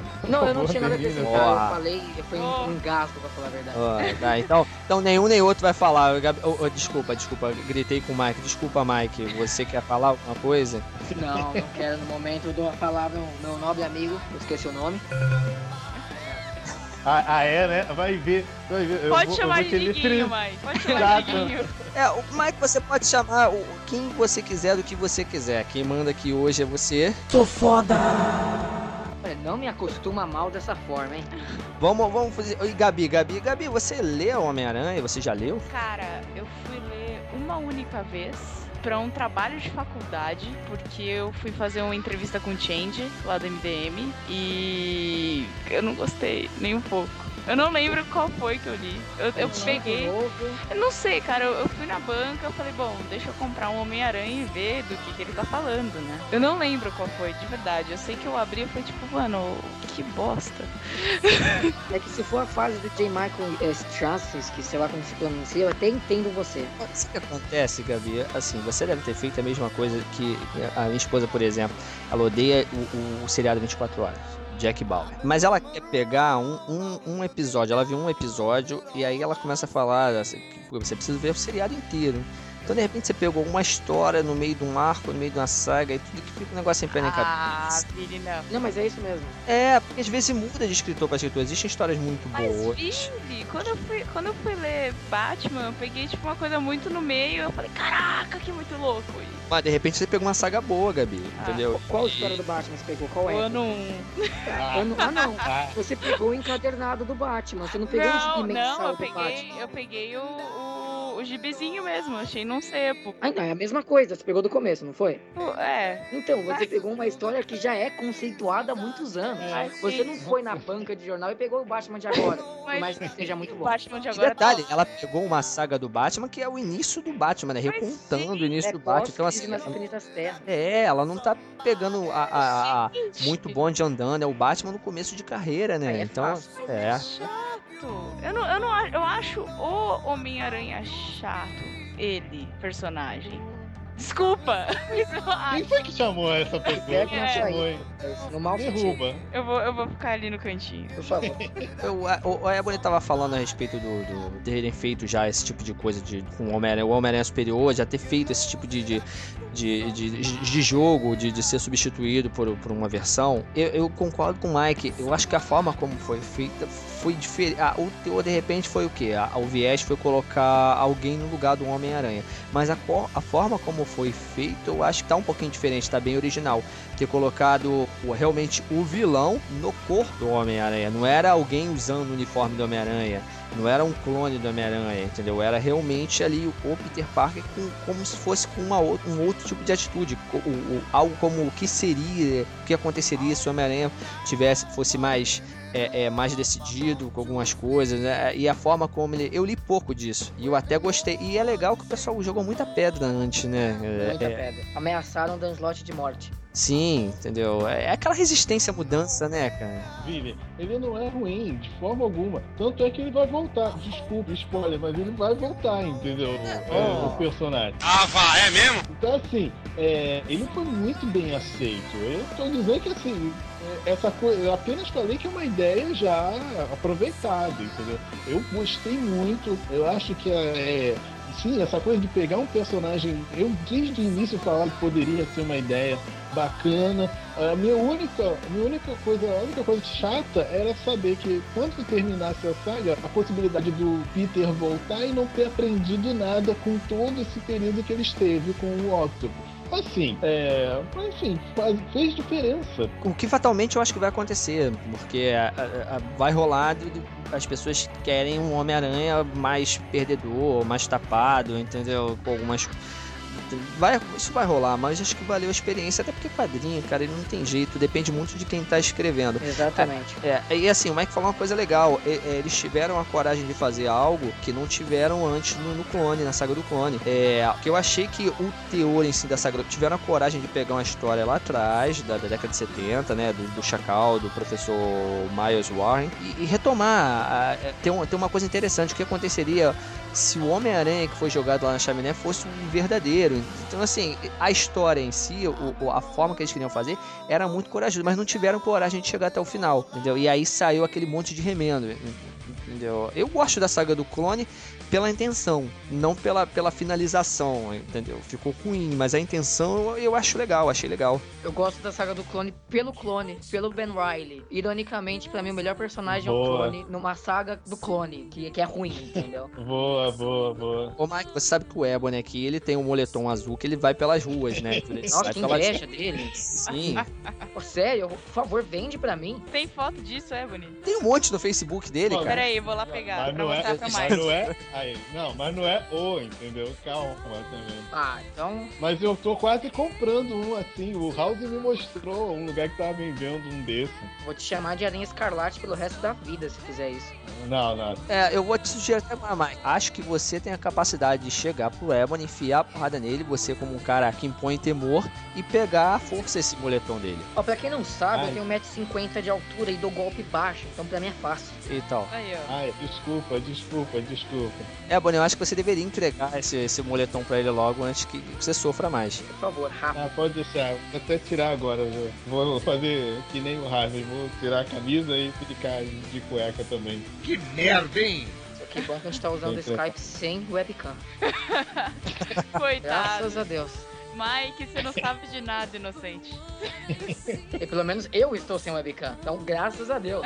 favor, eu não tinha nada a acrescentar, eu falei, foi um, um gasto, pra falar a verdade. Oh, tá, então, então nenhum nem outro vai falar. Eu, eu, eu, desculpa, desculpa, gritei com o Mike. Desculpa, Mike, você quer falar alguma coisa? Não, não quero no momento, eu dou a palavra ao meu nobre amigo, eu esqueci o nome. Ah, ah, é, né? Vai ver. Vai ver. Pode eu vou, chamar eu vou de Diguinho, Mike. Pode chamar de Diguinho. É, o Mike, você pode chamar o, quem você quiser do que você quiser. Quem manda aqui hoje é você. Tô foda! Não me acostuma mal dessa forma, hein? Vamos, vamos fazer... Oi, Gabi, Gabi. Gabi, você lê Homem-Aranha? Você já leu? Cara, eu fui ler uma única vez. para um trabalho de faculdade, porque eu fui fazer uma entrevista com o Change, lá do M D M, e eu não gostei nem um pouco. Eu não lembro qual foi que eu li. Eu, eu peguei... Eu não sei, cara. Eu, eu fui na banca, eu falei, bom, deixa eu comprar um Homem-Aranha e ver do que, que ele tá falando, né? Eu não lembro qual foi, de verdade. Eu sei que eu abri e foi tipo, mano, que bosta. É que se for a fase do J. Michael Straczynski, que sei lá como se pronuncia, eu até entendo você. Mas o que acontece, Gabi? Assim, você deve ter feito a mesma coisa que a minha esposa, por exemplo. Ela odeia o, o seriado vinte e quatro horas. Jack Bauer. Mas ela quer pegar um, um, um episódio, ela viu um episódio e aí ela começa a falar assim, você precisa ver o seriado inteiro. Então, de repente, você pegou uma história no meio de um arco, no meio de uma saga e tudo que fica um negócio em pé na cabeça. Ah, filho, não. Não, mas é isso mesmo. É, porque às vezes muda de escritor pra escritor. Existem histórias muito mas, boas. Mas, Vivi, quando eu, fui, quando eu fui ler Batman, eu peguei, tipo, uma coisa muito no meio. Eu falei, caraca, que muito louco. Mas, de repente, você pegou uma saga boa, Gabi, ah. entendeu? Qual história do Batman você pegou? Qual é? Ano um. Ah. Ano... ah, não. Ah. Você pegou o encadernado do Batman. Você não pegou não, o gibi mensal não, eu peguei, do Batman. Eu peguei o... o... o gibizinho mesmo, achei num sepo. Ah, não, é a mesma coisa, você pegou do começo, não foi? É. Então, você pegou uma história que já é conceituada há muitos anos. É, você não foi na banca de jornal e pegou o Batman de agora. Mas que seja muito bom. Batman de agora. E detalhe, tá... ela pegou uma saga do Batman que é o início do Batman, né? Recontando o início é, do Batman. Então, assim, nas infinitas terras. É, ela não tá pegando a, a, a muito bom de andando, é o Batman no começo de carreira, né? É então, fácil. É. Eu não, eu não, eu acho o Homem-Aranha chato, ele, personagem. Desculpa. Quem foi que chamou essa pessoa? É, é, chamou, hein? No mal derruba. Eu vou, eu vou ficar ali no cantinho. Por favor. O Ebony tava falando a respeito do, do, de terem feito já esse tipo de coisa de, com o Homem-Aranha, o Homem-Aranha Superior, já ter feito esse tipo de, de, de, de, de jogo, de, de ser substituído por, por uma versão. Eu, eu concordo com o Mike. Eu acho que a forma como foi feita foi diferente. Ah, o teor, de repente, foi o quê? Ah, o viés foi colocar alguém no lugar do Homem-Aranha. Mas a, a forma como foi feito, eu acho que tá um pouquinho diferente, tá bem original, ter colocado o, realmente o vilão no corpo do Homem-Aranha, não era alguém usando o uniforme do Homem-Aranha, não era um clone do Homem-Aranha, entendeu? Era realmente ali o Peter Parker com, como se fosse com uma, um outro tipo de atitude, o, o, algo como o que seria, o que aconteceria se o Homem-Aranha tivesse, fosse mais É, é mais decidido com algumas coisas, né? E a forma como ele... Eu li pouco disso. E eu até gostei. E é legal que o pessoal jogou muita pedra antes, né? Muita é... pedra. Ameaçaram Dan Slott de morte. Sim, entendeu? É aquela resistência à mudança, né, cara? Vivi, ele não é ruim, de forma alguma. Tanto é que ele vai voltar. Desculpa, spoiler, mas ele vai voltar, entendeu? É, o personagem. Ah, vá, é mesmo? Então, assim, é, ele foi muito bem aceito. Eu tô dizendo que, assim... essa coisa, eu apenas falei que é uma ideia já aproveitada, entendeu? Eu gostei muito, eu acho que é, sim, essa coisa de pegar um personagem, eu desde o início falava que poderia ser uma ideia bacana. A minha única, minha única coisa, a única coisa chata era saber que quando terminasse a saga, a possibilidade do Peter voltar e não ter aprendido nada com todo esse período que ele esteve com o Octopus. Assim, é, mas enfim, faz, fez diferença. O que fatalmente eu acho que vai acontecer, porque a, a, a, vai rolar, de, de, as pessoas querem um Homem-Aranha mais perdedor, mais tapado, entendeu? Com algumas... Vai, isso vai rolar, mas acho que valeu a experiência, até porque quadrinho, cara, ele não tem jeito, depende muito de quem tá escrevendo. Exatamente. É, é, e assim, o Mike falou uma coisa legal, é, é, eles tiveram a coragem de fazer algo que não tiveram antes no, no clone, na saga do clone. É, que eu achei que o teor em si da saga, tiveram a coragem de pegar uma história lá atrás, da, da década de setenta, né, do, do Chacal, do professor Miles Warren, e, e retomar, a, a, ter, um, ter uma coisa interessante, o que aconteceria se o Homem-Aranha que foi jogado lá na chaminé fosse um verdadeiro. Então, assim, a história em si, o, a forma que eles queriam fazer, era muito corajosa, mas não tiveram coragem de chegar até o final, entendeu? E aí saiu aquele monte de remendo, entendeu? Eu gosto da saga do clone pela intenção, não pela, pela finalização, entendeu? Ficou ruim, mas a intenção eu, eu acho legal, achei legal. Eu gosto da saga do clone pelo clone, pelo Ben Reilly. Ironicamente, pra mim, o melhor personagem boa. É o clone numa saga do clone, que, que é ruim, entendeu? Boa, boa, boa. Ô, Mike, você sabe que o Ebony aqui, ele tem um moletom azul que ele vai pelas ruas, né? Ele nossa, que inveja pelas... dele. Sim. Pô, sério, por favor, vende pra mim. Tem foto disso, Ebony? Tem um monte no Facebook dele, cara. Peraí, vou lá pegar. Mas não é, mas não é, aí, não, mas não é o, entendeu? Calma também. Ah, então... Mas eu tô quase comprando um assim, o House me mostrou um lugar que tava vendendo um desse. Vou te chamar de Aranha Escarlate pelo resto da vida se fizer isso. Não, não. É, eu vou te sugerir até mais. Acho que você tem a capacidade de chegar pro Ebony, enfiar a porrada nele, você como um cara que impõe temor, e pegar a força esse moletom dele. Ó, pra quem não sabe, ai, eu tenho um metro e cinquenta de altura e dou golpe baixo, então pra mim é fácil. E tal. Ai, ai, desculpa, desculpa, desculpa. Ebony, eu acho que você deveria entregar esse, esse moletom pra ele logo antes que você sofra mais. Por favor, rápido. Ah, pode deixar. Vou até tirar agora, viu? Vou fazer que nem o Harvey, vou tirar a camisa e ficar de cueca também. Que merda, hein? Que bom que a gente tá usando o Skype sem webcam. Coitado. Graças a Deus. Mike, você não sabe de nada, inocente. E pelo menos eu estou sem webcam, então graças a Deus.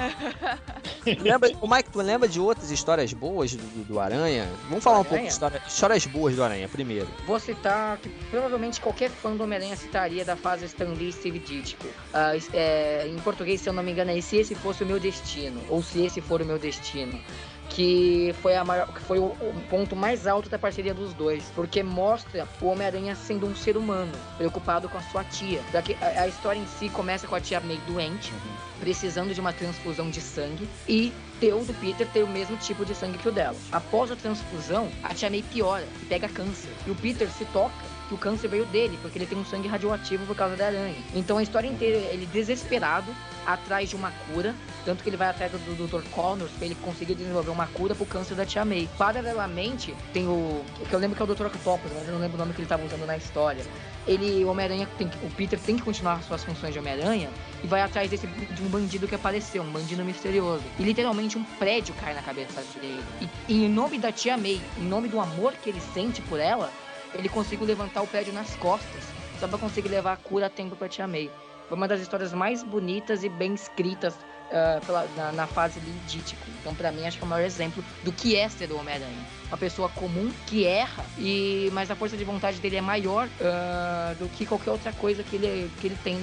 Lembra, o Mike, tu lembra de outras histórias boas do, do, do Aranha? Vamos falar Aranha? um pouco de história, histórias boas do Aranha, primeiro. Vou citar que provavelmente qualquer fã do Homem-Aranha citaria, da fase Stan Lee e Steve Ditko. Uh, é, em português, se eu não me engano, é Se Esse Fosse o Meu Destino, ou Se Esse For o Meu Destino. Que foi, a maior, que foi o, o ponto mais alto da parceria dos dois, porque mostra o Homem-Aranha sendo um ser humano, preocupado com a sua tia. Daqui, a, a história em si começa com a tia meio doente, uhum, precisando de uma transfusão de sangue, e teu do Peter ter o mesmo tipo de sangue que o dela. Após a transfusão, a tia May piora e pega câncer, e o Peter se toca que o câncer veio dele, porque ele tem um sangue radioativo por causa da aranha. Então a história inteira, ele desesperado, atrás de uma cura, tanto que ele vai atrás do doutor Connors pra ele conseguir desenvolver uma cura pro câncer da tia May. Paralelamente, tem o... que eu lembro que é o doutor Octopus, mas eu não lembro o nome que ele tava usando na história. Ele, o Homem-Aranha, tem, o Peter tem que continuar suas funções de Homem-Aranha e vai atrás desse, de um bandido que apareceu, um bandido misterioso. E literalmente um prédio cai na cabeça dele. E, e em nome da tia May, em nome do amor que ele sente por ela, ele conseguiu levantar o prédio nas costas, só pra conseguir levar a cura a tempo pra tia May. Foi uma das histórias mais bonitas e bem escritas uh, pela, na, na fase lidítica. Então pra mim acho que é o maior exemplo do que é ser o Homem-Aranha. Uma pessoa comum que erra, e, mas a força de vontade dele é maior uh, do que qualquer outra coisa que ele, que ele tem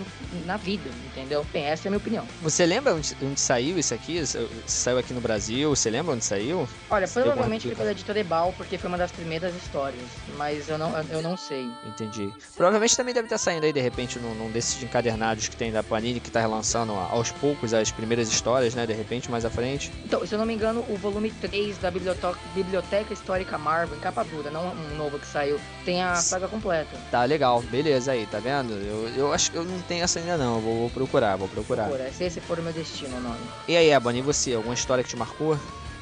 na vida, entendeu? Bem, essa é a minha opinião. Você lembra onde, onde saiu isso aqui? Saiu aqui no Brasil? Você lembra onde saiu? Olha, provavelmente foi pela editora Ebal, porque foi uma das primeiras histórias, mas eu não, eu não sei. Entendi. Provavelmente também deve estar saindo aí, de repente, num, num desses encadernados que tem da Panini, que está relançando aos poucos as primeiras histórias, né? De repente, mais à frente. Então, se eu não me engano, o volume três da biblioteca, biblioteca Histórica Marvel, em capa dura, não um novo que saiu, tem a saga completa. Tá legal, beleza aí, tá vendo? Eu, eu acho que eu não tenho essa ainda não, vou, vou procurar, vou procurar. Procura, se esse for o meu destino, o nome. E aí, Ebony, e você? Alguma história que te marcou?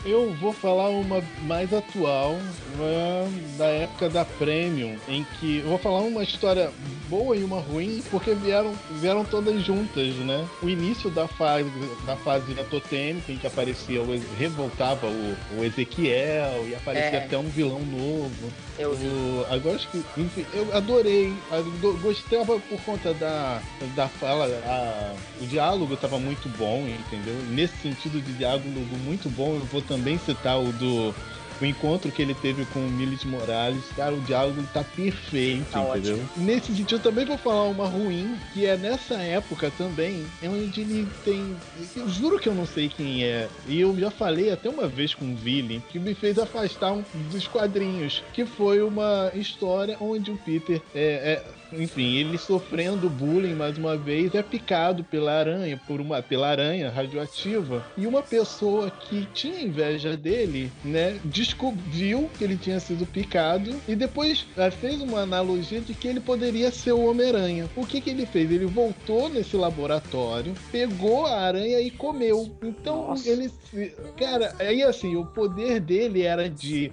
Eu vou falar uma mais atual, uma da época da Premium, em que eu vou falar uma história boa e uma ruim, porque vieram, vieram todas juntas, né? O início da fase da fase da totêmica, em que aparecia, revoltava o, o Ezequiel, e aparecia é. até um vilão novo. Eu vi. O, agora acho que, enfim, eu adorei, ador, gostava por conta da, da fala, a, o diálogo estava muito bom, entendeu? Nesse sentido de diálogo muito bom, eu vou também citar o do o encontro que ele teve com o Miles Morales. Cara, o diálogo tá perfeito, tá, entendeu? Ótimo. Nesse sentido, eu também vou falar uma ruim, que é nessa época também, é onde ele tem... Eu juro que eu não sei quem é. E eu já falei até uma vez com o Vili, que me fez afastar um dos quadrinhos, que foi uma história onde o Peter... é, é... enfim, ele sofrendo bullying mais uma vez, é picado pela aranha, por uma, pela aranha radioativa. E uma pessoa que tinha inveja dele, né, descobriu que ele tinha sido picado e depois fez uma analogia de que ele poderia ser o Homem-Aranha. O que que ele fez? Ele voltou nesse laboratório, pegou a aranha e comeu. Então, nossa, ele... Cara, aí assim, o poder dele era de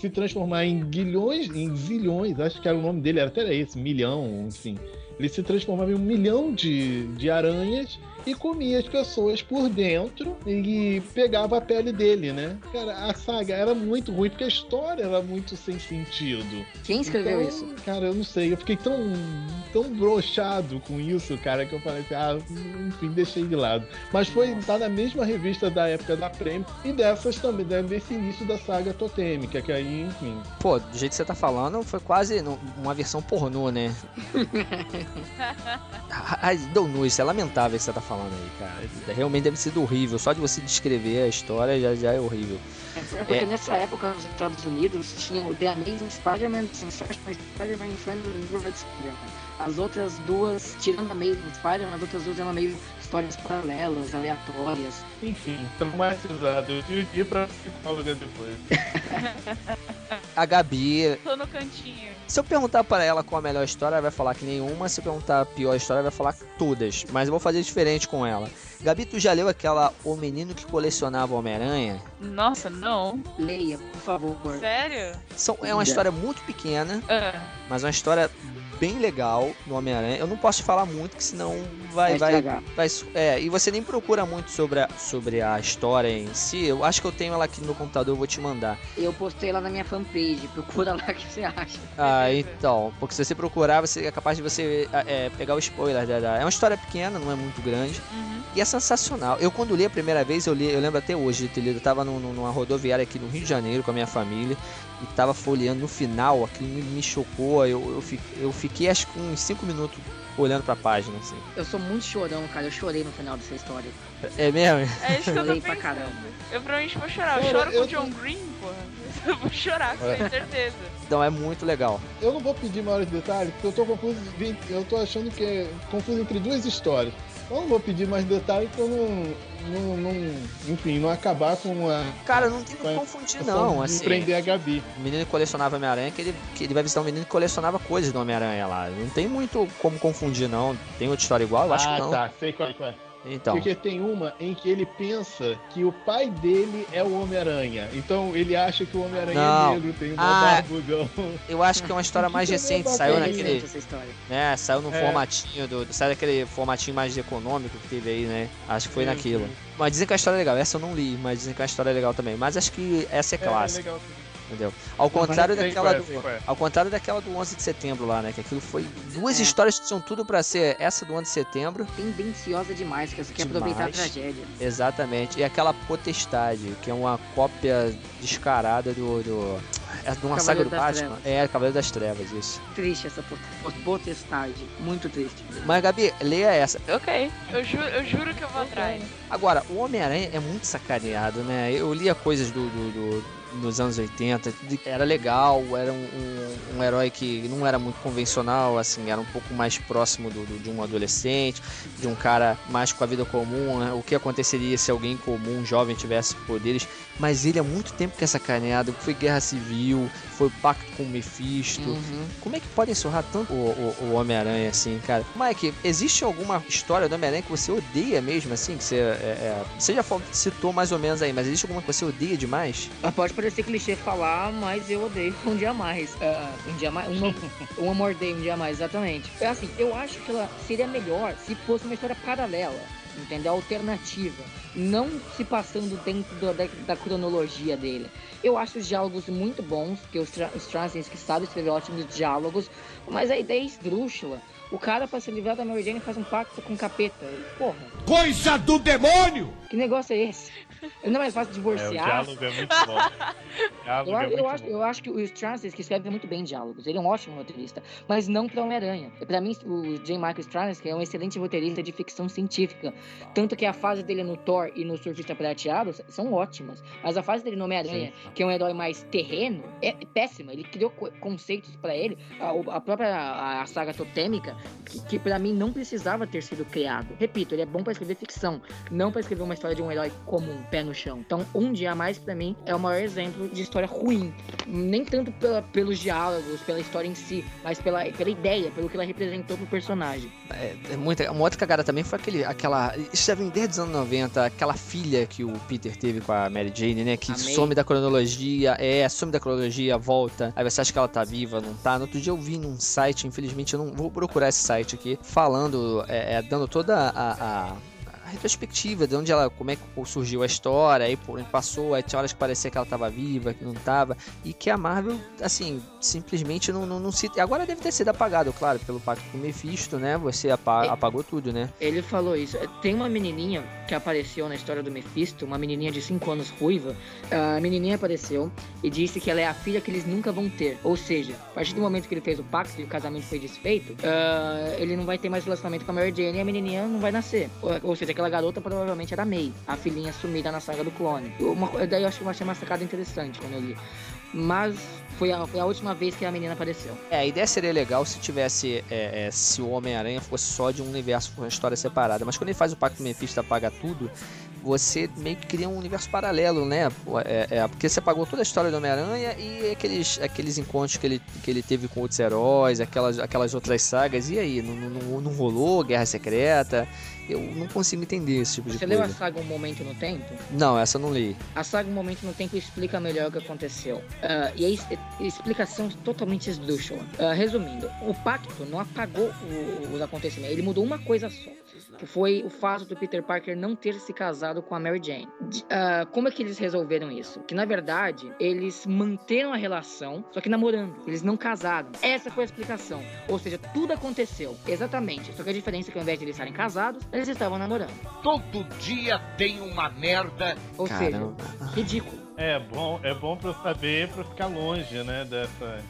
se transformar em guilhões, em zilhões, acho que era o nome dele, era até esse, milhão, enfim. Ele se transformava em um milhão de, de aranhas e comia as pessoas por dentro e pegava a pele dele, né? Cara, a saga era muito ruim, porque a história era muito sem sentido. Quem escreveu então, isso? Cara, eu não sei. Eu fiquei tão, tão broxado com isso, cara, que eu falei assim, ah, enfim, deixei de lado. Mas foi, tá na mesma revista da época da Prêmio e dessas também, desse início da saga totêmica, que aí, enfim... Pô, do jeito que você tá falando, foi quase uma versão pornô, né? Don't know, isso é lamentável que você tá falando aí, cara. Realmente deve ser horrível. Só de você descrever a história já, já é horrível. É porque é... nessa época nos Estados Unidos tinha o The Amazing Spider-Man, Sensational Spider-Man, Unbreakable Spider-Man. As outras duas, tirando a Amazing Spider-Man, as outras duas eram meio histórias paralelas, aleatórias. Enfim, traumatizado. De um dia pra psicóloga depois. A Gabi... Tô no cantinho. Se eu perguntar pra ela qual a melhor história, ela vai falar que nenhuma. Se eu perguntar a pior história, ela vai falar todas. Mas eu vou fazer diferente com ela. Gabi, tu já leu aquela O Menino que Colecionava Homem-Aranha? Nossa, não. Leia, por favor. Sério? São, é uma história muito pequena, uh. mas uma história... bem legal no Homem-Aranha. Eu não posso te falar muito, que senão vai... vai, vai, vai é, e você nem procura muito sobre a, sobre a história em si. Eu acho que eu tenho ela aqui no meu computador, eu vou te mandar. Eu postei lá na minha fanpage, procura lá o que você acha. Ah, então. Porque se você procurar, você é capaz de você é, pegar o spoiler. É uma história pequena, não é muito grande. Uhum. E é sensacional. Eu, quando li a primeira vez, eu, li, eu lembro até hoje de ter lido. Eu tava num, numa rodoviária aqui no Rio de Janeiro com a minha família. E tava folheando no final, aquilo me chocou, eu, eu, fiquei, eu fiquei acho que uns cinco minutos olhando pra página, assim. Eu sou muito chorão, cara, eu chorei no final dessa história. É mesmo? É isso que eu tô pensando. Pra caramba. Eu provavelmente vou chorar, eu Pô, choro eu com o John tô... Green, porra. Eu vou chorar, com é. certeza. Então é muito legal. Eu não vou pedir maiores detalhes, porque eu tô confuso, eu tô achando que é confuso entre duas histórias. Eu não vou pedir mais detalhes pra eu não... Não, não, enfim, não acabar com a... Cara, não tem que confundir, não. Assim, prender a Gabi. O menino que colecionava Homem-Aranha, que ele, que ele vai visitar um menino que colecionava coisas do Homem-Aranha lá. Não tem muito como confundir, não. Tem outra história igual? Eu acho que não. Ah, tá. Sei qual é. Então. Porque tem uma em que ele pensa que o pai dele é o Homem-Aranha. Então ele acha que o Homem-Aranha não. é negro, tem um ah, barbugão. Eu acho que é uma história mais recente, saiu naquele... Né, saiu no é. formatinho, do, saiu naquele formatinho mais econômico que teve aí, né? Acho que foi sim, naquilo. Sim. Mas dizem que a história é legal, essa eu não li, mas dizem que a história é legal também. Mas acho que essa é clássica. É, é entendeu? Ao contrário daquela do, ao contrário daquela do onze de setembro lá, né? Que aquilo foi duas é. histórias que tinham tudo pra ser essa do onze de setembro. Tendenciosa demais, que você quer aproveitar a tragédia. Exatamente. E aquela Potestade, que é uma cópia descarada do... do... É de uma saga do Batman. É, Cavaleiro das Trevas, isso. Triste essa Potestade. Muito triste. Mas, Gabi, leia essa. Ok. Eu juro, eu juro que eu vou okay. atrás. Agora, o Homem-Aranha é muito sacaneado, né? Eu lia coisas do... do, do... nos anos oitenta, era legal, era um, um, um herói que não era muito convencional, assim, era um pouco mais próximo do, do, de um adolescente, de um cara mais com a vida comum, né? O que aconteceria se alguém comum, jovem, tivesse poderes, mas ele há muito tempo que é sacaneado, foi Guerra Civil, foi Pacto com o Mephisto, uhum. Como é que pode surrar tanto o, o, o Homem-Aranha, assim, cara? Mike, existe alguma história do Homem-Aranha que você odeia mesmo, assim, que você, é, é... você já citou mais ou menos aí, mas existe alguma que você odeia demais? Ah, pode parecer clichê falar, mas eu odeio Um Dia a Mais. Uh, um Dia a Mais? Um Amor Day, Um Dia a Mais, exatamente. É assim, eu acho que ela seria melhor se fosse uma história paralela, entendeu? Alternativa. Não se passando dentro do, da, da cronologia dele. Eu acho os diálogos muito bons, porque os, tra- os Straczynski sabem escrever ótimos diálogos, mas a ideia é esdrúxula. O cara, pra se livrar da Mary Jane, faz um pacto com o capeta. Porra. Coisa do demônio! Que negócio é esse? Não é mais fácil divorciar. É, o diálogo é muito bom. Eu, é eu, muito acho, bom. Eu acho que o Straczynski escreve muito bem diálogos. Ele é um ótimo roteirista, mas não pra Homem-Aranha. Pra mim, o J. Michael Straczynski é um excelente roteirista de ficção científica. Tanto que a fase dele no Thor e no Surfista Prateado são ótimas. Mas a fase dele no Homem-Aranha, sim, que é um herói mais terreno, é péssima. Ele criou conceitos pra ele. A, a própria a, a saga totêmica, que, que pra mim não precisava ter sido criado. Repito, ele é bom pra escrever ficção, não pra escrever uma história de um herói comum, pé no chão. Então, Um Dia a Mais, pra mim, é o maior exemplo de história ruim. Nem tanto pela, pelos diálogos, pela história em si, mas pela, pela ideia, pelo que ela representou pro personagem. É, é muita, uma outra cagada também foi aquele, aquela... Isso deve desde os anos noventa, aquela filha que o Peter teve com a Mary Jane, né? Que Amei. some da cronologia, é, some da cronologia, volta. Aí você acha que ela tá viva, não tá. No outro dia eu vi num site, infelizmente, eu não vou procurar esse site aqui, falando, é, é, dando toda a... a... a retrospectiva, de onde ela, como é que surgiu a história, aí por onde passou, aí tinha horas que parecia que ela estava viva, que não estava, e que a Marvel, assim, simplesmente não, não, não se... Agora deve ter sido apagado, claro, pelo pacto com o Mephisto, né? Você apa- apagou tudo, né? Ele falou isso. Tem uma menininha que apareceu na história do Mephisto, uma menininha de cinco anos, ruiva. A menininha apareceu e disse que ela é a filha que eles nunca vão ter. Ou seja, a partir do momento que ele fez o pacto e o casamento foi desfeito, uh, ele não vai ter mais relacionamento com a Mary Jane e a menininha não vai nascer. Ou, ou seja, aquela garota provavelmente era a May, a filhinha sumida na saga do clone. Uma, daí eu acho que eu achei uma sacada interessante quando eu li. Mas foi a, foi a última vez que a menina apareceu. É, a ideia seria legal se tivesse é, é, se o Homem-Aranha fosse só de um universo com uma história separada. Mas quando ele faz o pacto com o Mephisto, apaga tudo, você meio que cria um universo paralelo, né? É, é, porque você apagou toda a história do Homem-Aranha e aqueles, aqueles encontros que ele, que ele teve com outros heróis, aquelas, aquelas outras sagas. E aí? Não, não, não rolou Guerra Secreta? Eu não consigo entender esse tipo de você coisa. Você leu a saga Um Momento no Tempo? Não, essa eu não li. A saga Um Momento no Tempo explica melhor o que aconteceu. Uh, e a explicação totalmente esdrúxula. Uh, resumindo, o pacto não apagou o, os acontecimentos. Ele mudou uma coisa só, que foi o fato do Peter Parker não ter se casado com a Mary Jane. Uh, como é que eles resolveram isso? Que, na verdade, eles manteram a relação, só que namorando. Eles não casaram. Essa foi a explicação. Ou seja, tudo aconteceu. Exatamente. Só que a diferença é que, ao invés de eles estarem casados, eles estavam namorando. Todo dia tem uma merda. Ou Caramba. seja, ridículo. É bom, é bom pra eu saber, pra eu ficar longe, né, dessa...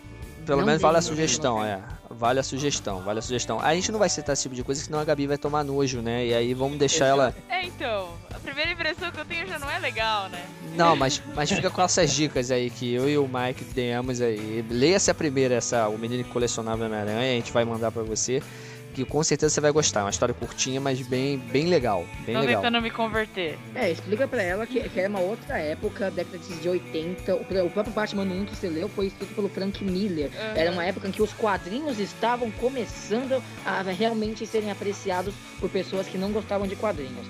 Pelo não menos vale a sugestão, é. Vale a sugestão, vale a sugestão. A gente não vai citar esse tipo de coisa, senão a Gabi vai tomar nojo, né? E aí vamos deixar ela... É, então, a primeira impressão que eu tenho já não é legal, né? Não, mas, mas fica com essas dicas aí que eu e o Mike demos aí. Leia essa primeira, essa O Menino que Colecionava a Homem-Aranha, a gente vai mandar pra você, que com certeza você vai gostar. É uma história curtinha, mas bem, bem legal. Bem Tô legal. Tentando me converter. É, explica pra ela que, que era uma outra época, década de oitenta. O, o próprio Batman um que você leu foi escrito pelo Frank Miller. Uhum. Era uma época em que os quadrinhos estavam começando a realmente serem apreciados por pessoas que não gostavam de quadrinhos.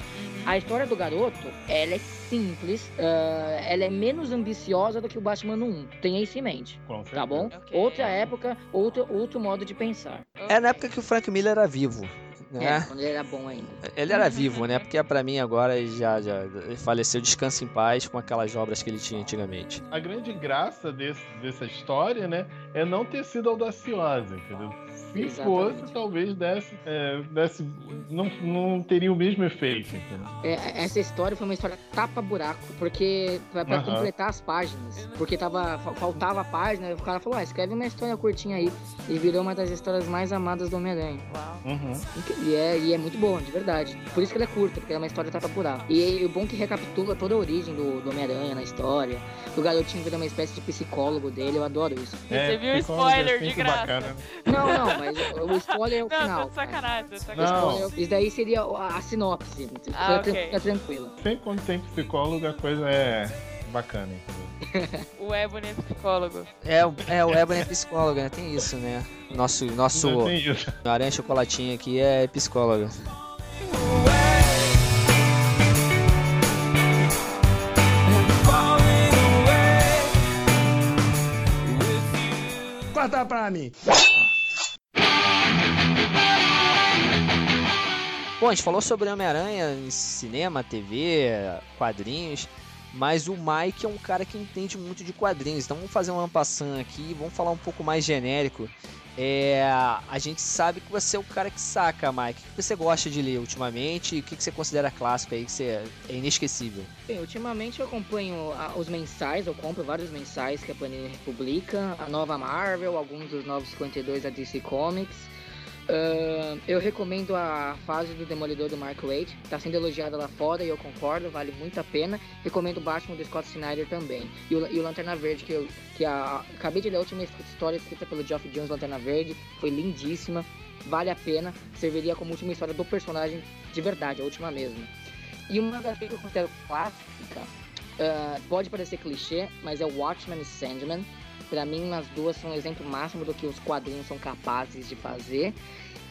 A história do garoto, ela é simples, uh, ela é menos ambiciosa do que o Batman um. Tenha isso em mente, tá bom? Okay. Outra época, outro, outro modo de pensar. Okay. É na época que o Frank Miller era vivo. Né? É, quando ele era bom ainda. Ele era vivo, né? Porque pra mim agora ele já, já faleceu, descansa em paz, com aquelas obras que ele tinha antigamente. A grande graça desse, dessa história, né, é não ter sido audaciosa, entendeu? Se Exatamente. fosse, talvez desse, é, desse não, não teria o mesmo efeito, entendeu? É, essa história foi uma história tapa-buraco, porque pra, pra uhum. completar as páginas, porque tava, faltava a página, o cara falou, ah, escreve uma história curtinha aí, e virou uma das histórias mais amadas do Homem-Aranha. Uhum. E é, e é muito boa, de verdade. Por isso que ela é curta, porque é uma história tapa-buraco. E, e o bom é que recapitula toda a origem do, do Homem-Aranha na história. O garotinho vira uma espécie de psicólogo dele, eu adoro isso. É, você viu o spoiler de graça. Bacana. Não, não, mas o spoiler é o não, final. Não, tô sacanagem, tô sacanagem. Não. Isso daí seria a, a sinopse, ah, fica okay. tranquila. Sempre quando tem psicólogo, a coisa é bacana, entendeu? O Ebony é psicólogo. É, é, o Ebony é psicólogo, né? Tem isso, né? Nosso, nosso Aranha Chocolatinho aqui é psicólogo. Corta pra mim. Bom, a gente falou sobre Homem-Aranha em cinema, T V, quadrinhos... Mas o Mike é um cara que entende muito de quadrinhos, então vamos fazer um en passant aqui, vamos falar um pouco mais genérico. É, a gente sabe que você é o cara que saca, Mike. O que você gosta de ler ultimamente e o que você considera clássico aí, que você é inesquecível? Bem, ultimamente eu acompanho os mensais, eu compro vários mensais que a Panini publica, a nova Marvel, alguns dos novos cinquenta e dois da D C Comics. Uh, eu recomendo a fase do Demolidor do Mark Webb, tá sendo elogiada lá fora e eu concordo, vale muito a pena. Recomendo o Batman do Scott Snyder também. E o, e o Lanterna Verde, que eu que a, acabei de ler a última história escrita pelo Geoff Johns, Lanterna Verde, foi lindíssima, vale a pena, serviria como última história do personagem de verdade, a última mesmo. E uma das que eu considero clássica, uh, pode parecer clichê, mas é o Watchmen e Sandman. Pra mim, as duas são um exemplo máximo do que os quadrinhos são capazes de fazer.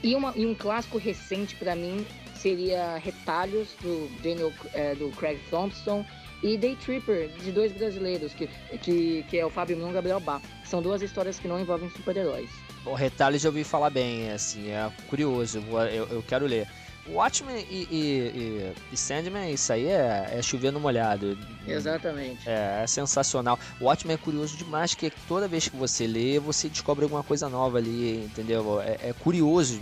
E, uma, e um clássico recente pra mim seria Retalhos, do, Daniel, é, do Craig Thompson, e Day Tripper, de dois brasileiros, que, que, que é o Fábio Mion e o Gabriel Bá. São duas histórias que não envolvem super-heróis. Bom, Retalhos eu ouvi falar bem, assim, é curioso, eu, eu quero ler. Watchmen e, e, e, e Sandman, isso aí é, é chover no molhado. Exatamente. É, é sensacional. O Watchmen é curioso demais, que toda vez que você lê, você descobre alguma coisa nova ali, entendeu? É, é curioso.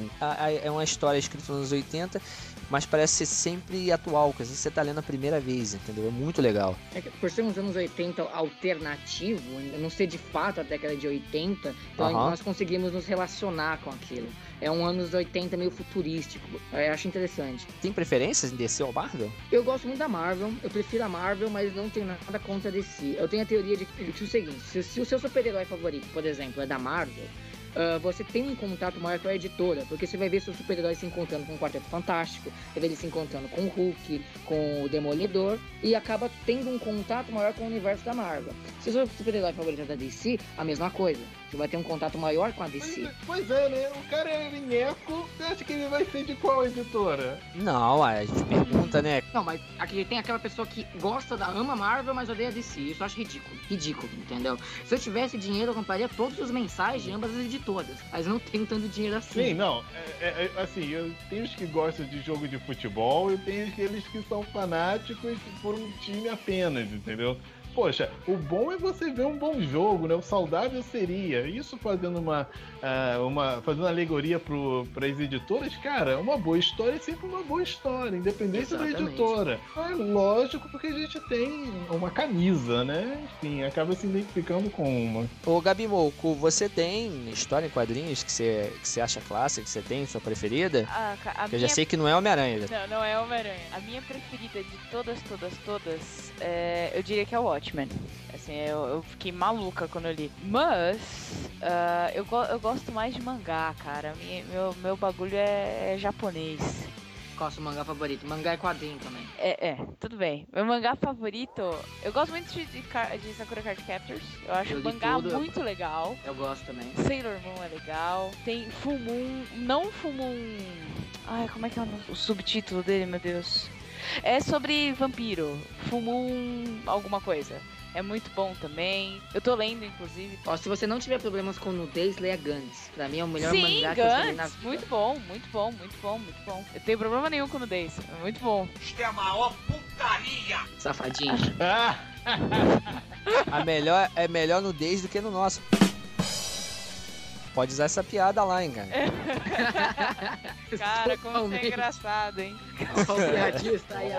É uma história escrita nos anos oitenta, mas parece ser sempre atual, porque você tá lendo a primeira vez, entendeu? É muito legal. É que por ser uns anos oitenta alternativo, não ser de fato a década de oitenta, então uhum. nós conseguimos nos relacionar com aquilo. É um anos oitenta meio futurístico. Eu acho interessante. Tem preferências em D C ou Marvel? Eu gosto muito da Marvel. Eu prefiro a Marvel, mas não tenho nada contra a D C. Eu tenho a teoria de que é o seguinte. Se, se o seu super-herói favorito, por exemplo, é da Marvel... Uh, você tem um contato maior com a editora, porque você vai ver seus super-heróis se encontrando com o Quarteto Fantástico, vai ver eles se encontrando com o Hulk, com o Demolidor, e acaba tendo um contato maior com o universo da Marvel. Se o seu super-herói favorito é da D C, a mesma coisa. Você vai ter um contato maior com a D C. Pois é, né? O cara é lineco, você acha que ele vai ser de qual editora? Não, a gente pergunta, né? Não, mas aqui tem aquela pessoa que gosta da, ama Marvel, mas odeia a D C. Isso eu acho ridículo. Ridículo, entendeu? Se eu tivesse dinheiro, eu compraria todos os mensais de ambas as editoras. Todas, mas não tem tanto dinheiro assim. Sim, não, é, é, assim, eu tenho os que gostam de jogo de futebol e tenho aqueles que são fanáticos por um time apenas, entendeu? Poxa, o bom é você ver um bom jogo, né? O saudável seria. Isso fazendo uma, uh, uma, fazendo uma alegoria para as editoras, cara, uma boa história é sempre uma boa história, independente Exatamente. Da editora. É lógico, porque a gente tem uma camisa, né? Enfim, acaba se identificando com uma. Ô, Gabi Mouco, você tem história em quadrinhos que você, que você acha clássica, que você tem, sua preferida? Ah, a minha... Eu já sei que não é Homem-Aranha. Não, não é Homem-Aranha. A minha preferida de todas, todas, todas, é... eu diria que é o Watch. Assim, eu, eu fiquei maluca quando eu li. Mas, uh, eu, go- eu gosto mais de mangá, cara. Minha, meu, meu bagulho é, é japonês. Qual é o seu mangá favorito? Mangá é quadrinho também. É, é, tudo bem. Meu mangá favorito... Eu gosto muito de, de, de Sakura Card Captors. Eu acho eu o mangá tudo, muito eu... legal. Eu gosto também. Sailor Moon é legal. Tem Full Moon... Não Full Moon... Ai, como é que é o subtítulo dele, meu Deus... É sobre vampiro, fumum, alguma coisa. É muito bom também. Eu tô lendo, inclusive. Ó, se você não tiver problemas com nudez, leia Guns. Pra mim é o melhor Sim, mangá Guns. Que eu li na vida. Muito bom, muito bom, muito bom, muito bom. Eu tenho problema nenhum com nudez. É muito bom. Isto é a maior putaria! Safadinho. a melhor, é melhor nudez do que no nosso. Pode usar essa piada lá, hein, cara. cara, como você é engraçado, hein? Olha o piadista aí,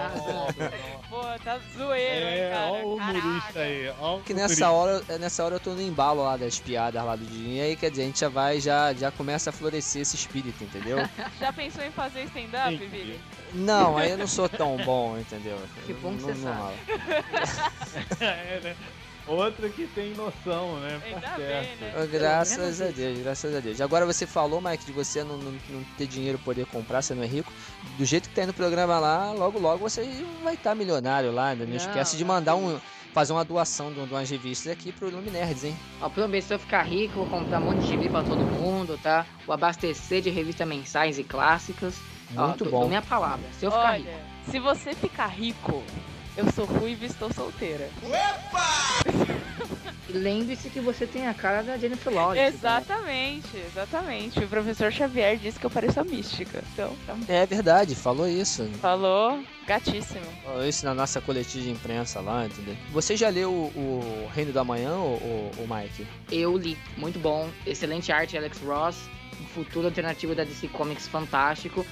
pô, tá zoeiro, é, hein, cara. Olha o humorista aí. Ó o que nessa hora, nessa hora eu tô no embalo lá das piadas lá do Diguinho. E aí, quer dizer, a gente já vai, já, já começa a florescer esse espírito, entendeu? Já pensou em fazer stand-up, Billy? Não, aí eu não sou tão bom, entendeu? Que bom não, que você não sabe. É, né? Outra que tem noção, né? Tá certo. Bem, né? Graças a Deus, graças a Deus. Agora você falou, Mike, de você não, não, não ter dinheiro pra poder comprar, você não é rico. Do jeito que tá indo o programa lá, logo, logo você vai estar tá milionário lá. Não, não esquece de mandar um... fazer uma doação de umas revistas aqui pro Iluminerds, hein? Ó, pelo menos se eu ficar rico, vou comprar um monte de gibi pra todo mundo, tá? Vou abastecer de revistas mensais e clássicas. Muito Ó, bom. Dou minha palavra, se eu ficar Olha, rico. Se você ficar rico... Eu sou ruiva e estou solteira. Opa! Lembre-se que você tem a cara da Jennifer Lawrence. Exatamente, né? Exatamente. O professor Xavier disse que eu pareço a mística. Então, tá... É verdade, falou isso. Falou, gatíssimo. Falou isso na nossa coletiva de imprensa lá, entendeu? Você já leu o, o Reino da Manhã, o, o Mike? Eu li, muito bom. Excelente arte, Alex Ross. Um futuro alternativo da D C Comics fantástico.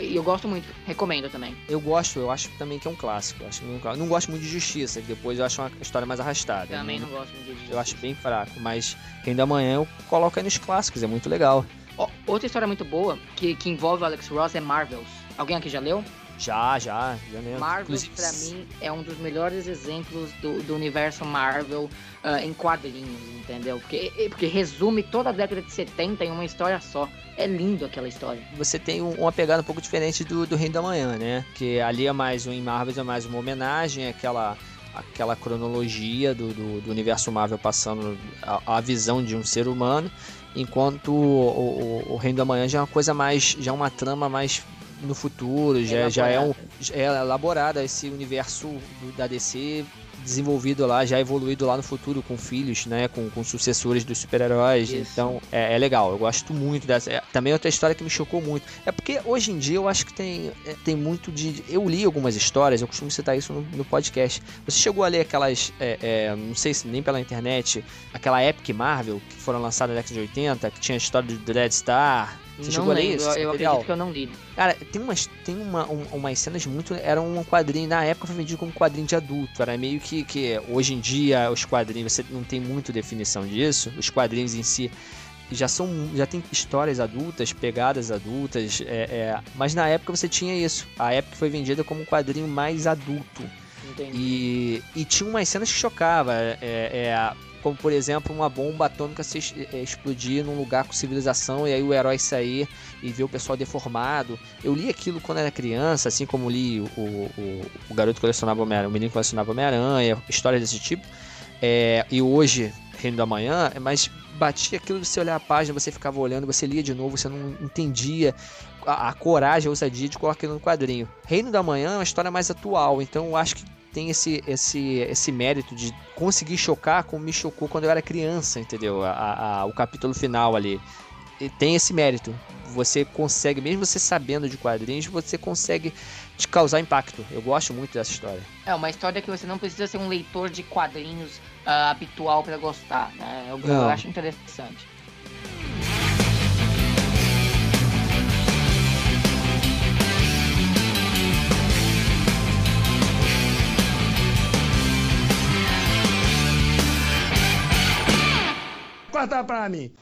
E uh, eu gosto muito, recomendo também. Eu gosto, eu acho também que é um clássico. Eu acho um clássico. Não gosto muito de Justiça, que depois eu acho uma história mais arrastada. Também não, não gosto muito de Justiça. Eu acho bem fraco, mas Reino da Manhã eu coloco aí nos clássicos, é muito legal. Oh, outra história muito boa que, que envolve o Alex Ross é Marvels. Alguém aqui já leu? Já, já, já leu. Marvels, inclusive... pra mim, é um dos melhores exemplos do, do universo Marvel uh, em quadrinhos, entendeu? Porque, porque resume toda a década de setenta em uma história só. É lindo aquela história. Você tem um, uma pegada um pouco diferente do, do Reino da Manhã, né? Que ali é mais um, em Marvels é mais uma homenagem àquela... aquela cronologia do, do, do universo Marvel passando a, a visão de um ser humano, enquanto o, o, o Reino da Manhã já é uma coisa mais, já é uma trama mais no futuro, já, já é, um, já é elaborada esse universo do, da D C desenvolvido lá, já evoluído lá no futuro com filhos, né, com, com sucessores dos super-heróis. Isso. Então é, é legal, eu gosto muito dessa. É, também outra história que me chocou muito, é porque hoje em dia eu acho que tem, é, tem muito de... Eu li algumas histórias, eu costumo citar isso no, no podcast. Você chegou a ler aquelas, é, é, não sei se nem pela internet, aquela Epic Marvel que foram lançadas na década de oitenta, que tinha a história do Red Star... Você não chegou lembro, a ler isso? Eu, eu acredito que eu não li. Cara, tem umas, tem uma, um, umas cenas muito... Era um quadrinho, na época foi vendido como quadrinho de adulto. Era meio que, que hoje em dia os quadrinhos, você não tem muita definição disso. Os quadrinhos em si já são, já tem histórias adultas, pegadas adultas. É, é, mas na época você tinha isso. A época foi vendida como um quadrinho mais adulto. Entendi. E, e tinha umas cenas que chocavam. É, é, como por exemplo uma bomba atômica se explodir num lugar com civilização e aí o herói sair e ver o pessoal deformado. Eu li aquilo quando era criança, assim como li o, o, o garoto colecionava Homem-Aranha, o menino colecionava Homem-Aranha, histórias desse tipo, é, e hoje Reino da Manhã, mas batia aquilo de você olhar a página, você ficava olhando, você lia de novo, você não entendia a, a coragem, a ousadia de colocar aquilo no quadrinho. Reino da Manhã é uma história mais atual, então eu acho que tem esse, esse, esse mérito de conseguir chocar como me chocou quando eu era criança, entendeu? A, a, o capítulo final ali. E tem esse mérito. Você consegue, mesmo você sabendo de quadrinhos, você consegue te causar impacto. Eu gosto muito dessa história. É uma história que você não precisa ser um leitor de quadrinhos uh, habitual para gostar, né? Eu, eu acho interessante. Corta pra mim.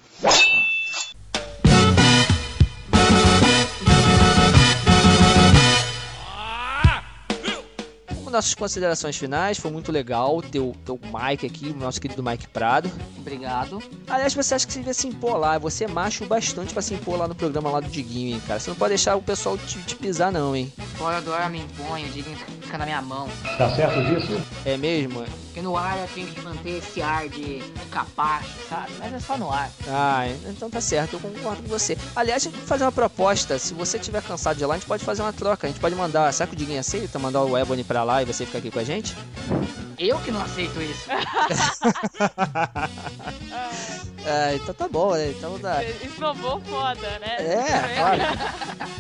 Como nossas considerações finais, foi muito legal o teu, teu Mike aqui, o nosso querido Mike Prado. Obrigado. Aliás, você acha que você devia se impor lá? Você é macho bastante pra se impor lá no programa lá do Diguinho, hein, cara? Você não pode deixar o pessoal te, te pisar, não, hein? Fora do ar me imponho, o Diguinho fica na minha mão. Tá certo disso? É mesmo? Porque no ar eu tenho que manter esse ar de capacho, sabe? Mas é só no ar. Ah, então tá certo, eu concordo com você. Aliás, a gente pode fazer uma proposta. Se você estiver cansado de ir lá, a gente pode fazer uma troca. A gente pode mandar, será que o Diguinho aceita? Mandar o Ebony pra lá e você ficar aqui com a gente? Eu que não aceito isso. É, então tá bom, né? Então dá. Esnobou foda, né? É, claro.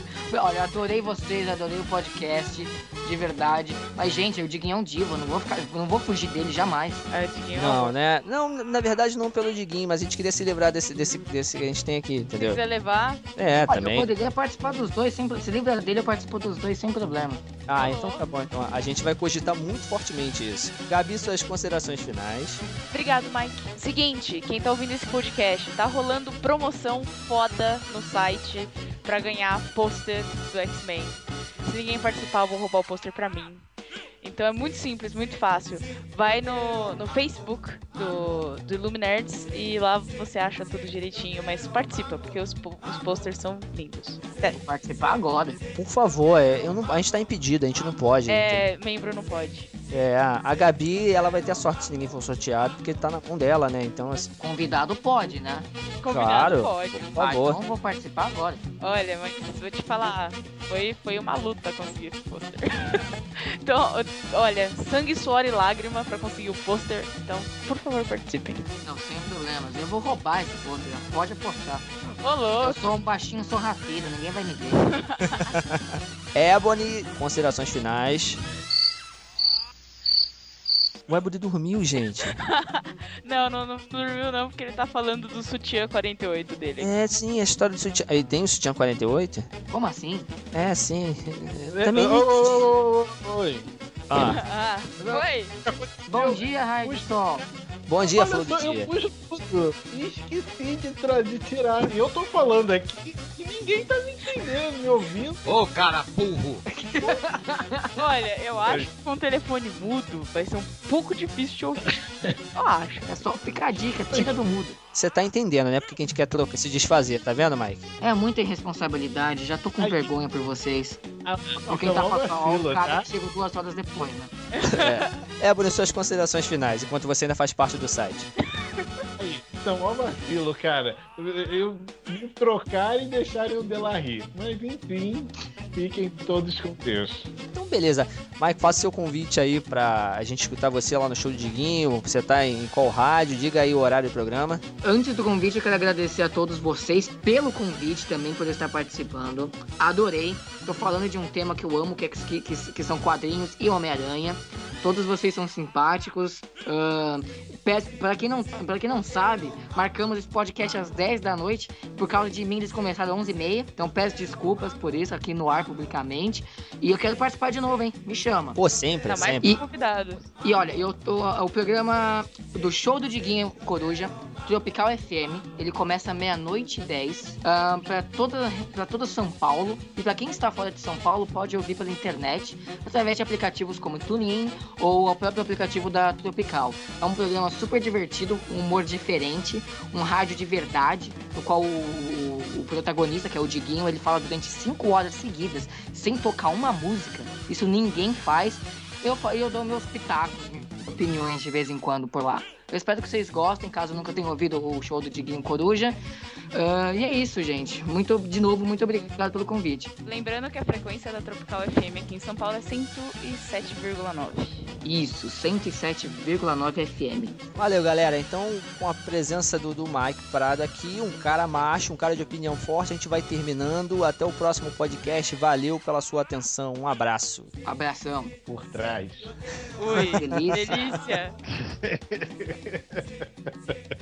Olha, adorei vocês, adorei o podcast, de verdade. Mas, gente, o Diguinho é um divo, eu não vou, ficar, não vou fugir dele jamais. É, o Diguinho não, é um... né? Não, na verdade, não pelo Diguinho, mas a gente queria se livrar desse, desse, desse que a gente tem aqui, entendeu? Se quiser levar. É, olha, também. Eu poderia participar dos dois, sem se livrar dele, eu participo dos dois sem problema. Ah, tá, então tá bom. Então a gente vai cogitar muito fortemente isso. Gabi, suas considerações finais. Obrigado, Mike. Seguinte, quem tá ouvindo esse podcast, tá rolando promoção foda no site pra ganhar pôster do X-Men. Se ninguém participar, eu vou roubar o pôster pra mim. Então é muito simples, muito fácil. Vai no, no Facebook do, do Iluminerds e lá você acha tudo direitinho, mas participa, porque os, os posters são lindos. Sério. Vou participar agora. Por favor, é, eu não, a gente tá impedido, a gente não pode. É, então. Membro não pode. É, a Gabi, ela vai ter a sorte se ninguém for sorteado, porque tá na mão dela, né? Então, assim... Convidado pode, né? Convidado claro, pode. Por favor. Ah, então vou participar agora. Olha, mas vou te falar, foi, foi uma luta conseguir esse pôster. Então, olha, sangue, suor e lágrima pra conseguir o pôster, então, por favor, participem. Não, sem problemas, eu vou roubar esse pôster, pode apostar. Ô, louco. Eu sou um baixinho sorrateiro, ninguém vai me ver. Ebony, considerações finais... O Ebony dormiu, gente. não, não, não dormiu não, porque ele tá falando do sutiã quarenta e oito dele. É, sim, a história do sutiã... Ele tem o sutiã quarenta e oito? Como assim? É, sim. Também... Oi. Ah. Oi. Bom dia, Raio de Sol. Bom dia, Flor do Dia. Eu puxo tudo. Esqueci de, tra- de tirar. E eu tô falando aqui que ninguém tá me entendendo, me ouvindo. Ô, cara burro. Olha, eu acho que com um telefone mudo vai ser um pouco difícil de ouvir. Eu acho. É só ficar a dica, tira do mudo. Você tá entendendo, né? Porque a gente quer trocar, se desfazer, tá vendo, Mike? É muita irresponsabilidade, já tô com Ai, vergonha por vocês. Porque tá passando o cara que chegou duas horas depois, né? É, é Bruno, suas considerações finais, enquanto você ainda faz parte do site. Então, ó, vacilo, cara. Eu me trocar e deixarem o Delarry. Mas enfim, fiquem todos com Deus. Então, beleza. Mike, faça seu convite aí pra a gente escutar você lá no show do Diguinho. Você tá em qual rádio? Diga aí o horário do programa. Antes do convite, eu quero agradecer a todos vocês pelo convite também, por estar participando. Adorei. Tô falando de um tema que eu amo, que, é, que, que, que são quadrinhos e Homem-Aranha. Todos vocês são simpáticos. Uh, pra, quem não, pra quem não sabe, marcamos esse podcast às dez da noite. Por causa de mim, eles começaram às onze e meia. Então peço desculpas por isso aqui no ar publicamente. E eu quero participar de novo, hein? Me chama. Pô, sempre, tá mais sempre. E, convidado. E olha, eu tô, o programa do show do Diguinho Coruja, Tropical F M, ele começa meia-noite e dez, uh, pra, toda, pra toda São Paulo. E pra quem está fora de São Paulo, pode ouvir pela internet, através de aplicativos como TuneIn ou o próprio aplicativo da Tropical. É um programa super divertido, um humor diferente, um rádio de verdade, no qual o, o, o protagonista, que é o Diguinho, ele fala durante cinco horas seguidas, sem tocar uma música. Isso ninguém faz. Eu, eu dou meus pitacos, opiniões de vez em quando por lá. Eu espero que vocês gostem, caso nunca tenham ouvido o show do Diguinho Coruja. Uh, e é isso, gente. Muito, de novo, muito obrigado pelo convite. Lembrando que a frequência da Tropical F M aqui em São Paulo é cento e sete vírgula nove. Isso, cento e sete vírgula nove F M. Valeu, galera. Então, com a presença do, do Mike Prado aqui, um cara macho, um cara de opinião forte, a gente vai terminando. Até o próximo podcast. Valeu pela sua atenção. Um abraço. Abração. Por trás. Ui, delícia.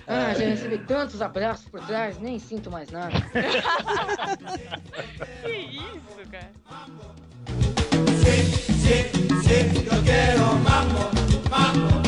Ah, já recebi tantos abraços por trás, nem sinto mais nada. Que isso, cara. Sim, sim. Yo quiero mambo, mambo.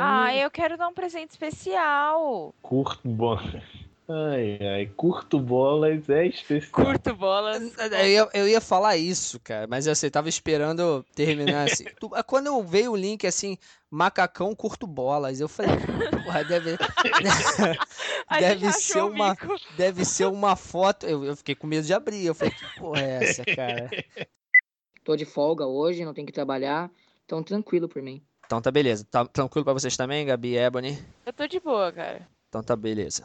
Ah, eu quero dar um presente especial. Curto bolas. Ai, ai, curto bolas é especial. Curto bolas. Eu ia, eu ia falar isso, cara, mas eu, assim, tava esperando terminar assim. Tu, quando eu veio o link assim, macacão curto bolas, eu falei, porra, deve, deve ser uma, deve ser uma foto. Eu, eu fiquei com medo de abrir, eu falei, que porra é essa, cara? Tô de folga hoje, não tenho que trabalhar, então tranquilo por mim. Então tá beleza, tá tranquilo pra vocês também, Gabi, Ebony? Eu tô de boa, cara. Então tá beleza.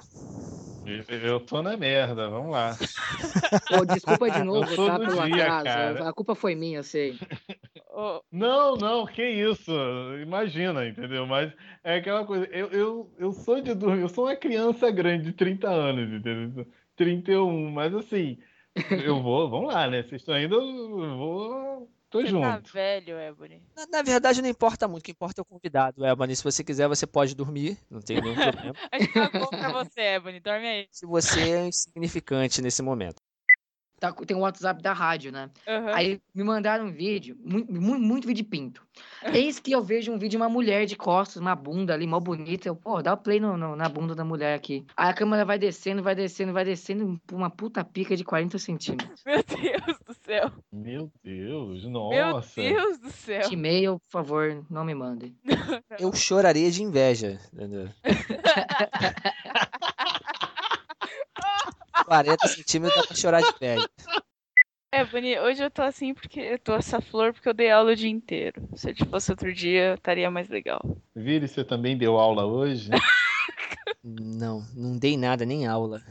Eu tô na merda, vamos lá. Pô, desculpa de novo, tá, pelo atraso. Cara. A culpa foi minha, eu sei. Não, não, que isso. Imagina, entendeu? Mas é aquela coisa, eu, eu, eu sou de dormir, eu sou uma criança grande de trinta anos, entendeu? trinta e um, mas assim, eu vou, vamos lá, né? Vocês estão ainda, eu vou... Tô você junto. Tá velho, Ebony. Na, na verdade, não importa muito. O que importa é o convidado, Ebony. Se você quiser, você pode dormir. Não tem nenhum problema. A gente tá bom pra você, Ebony. Dorme aí. Se você é insignificante nesse momento. Tá, tem o WhatsApp da rádio, né? Uhum. Aí me mandaram um vídeo, muito, muito, muito vídeo pinto. Eis que eu vejo um vídeo de uma mulher de costas, uma bunda ali, mó bonita. Eu, pô, dá o play no, no, na bunda da mulher aqui. Aí a câmera vai descendo, vai descendo, vai descendo, uma puta pica de quarenta centímetros. Meu Deus do céu. Meu Deus, nossa. Meu Deus do céu. E-mail, por favor, não me mandem. Eu choraria de inveja, entendeu? quarenta centímetros dá pra chorar de pé. É, Boni, hoje eu tô assim porque eu tô essa flor porque eu dei aula o dia inteiro. Se eu fosse outro dia, estaria mais legal. Vire, você também deu aula hoje? Não, não dei nada, nem aula.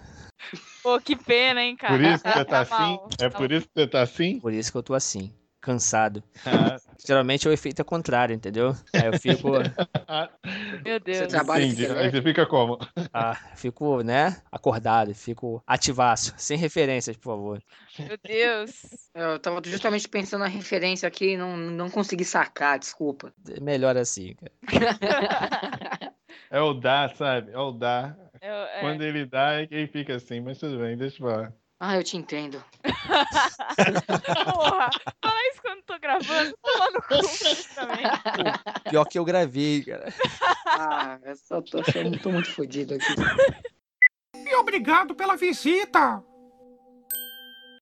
Pô, que pena, hein, cara. Por isso que você tá assim? É por isso que você tá assim? Por isso que eu tô assim. Cansado. Ah. Geralmente o efeito é contrário, entendeu? Aí eu fico... Meu Deus. Você trabalha, entendi. Aí você fica como? Ah, fico, né, acordado, fico ativaço. Sem referências, por favor. Meu Deus. Eu tava justamente pensando na referência aqui e não, não consegui sacar, desculpa. Melhor assim, cara. É o dar, sabe? É o dar. Eu, é... Quando ele dá, é quem fica assim, mas tudo bem, deixa eu falar. Ah, eu te entendo. Porra, fala isso quando tô gravando, tô lá no cu também. Pô, pior que eu gravei, cara. Ah, eu só tô, tô muito fodido aqui. E obrigado pela visita.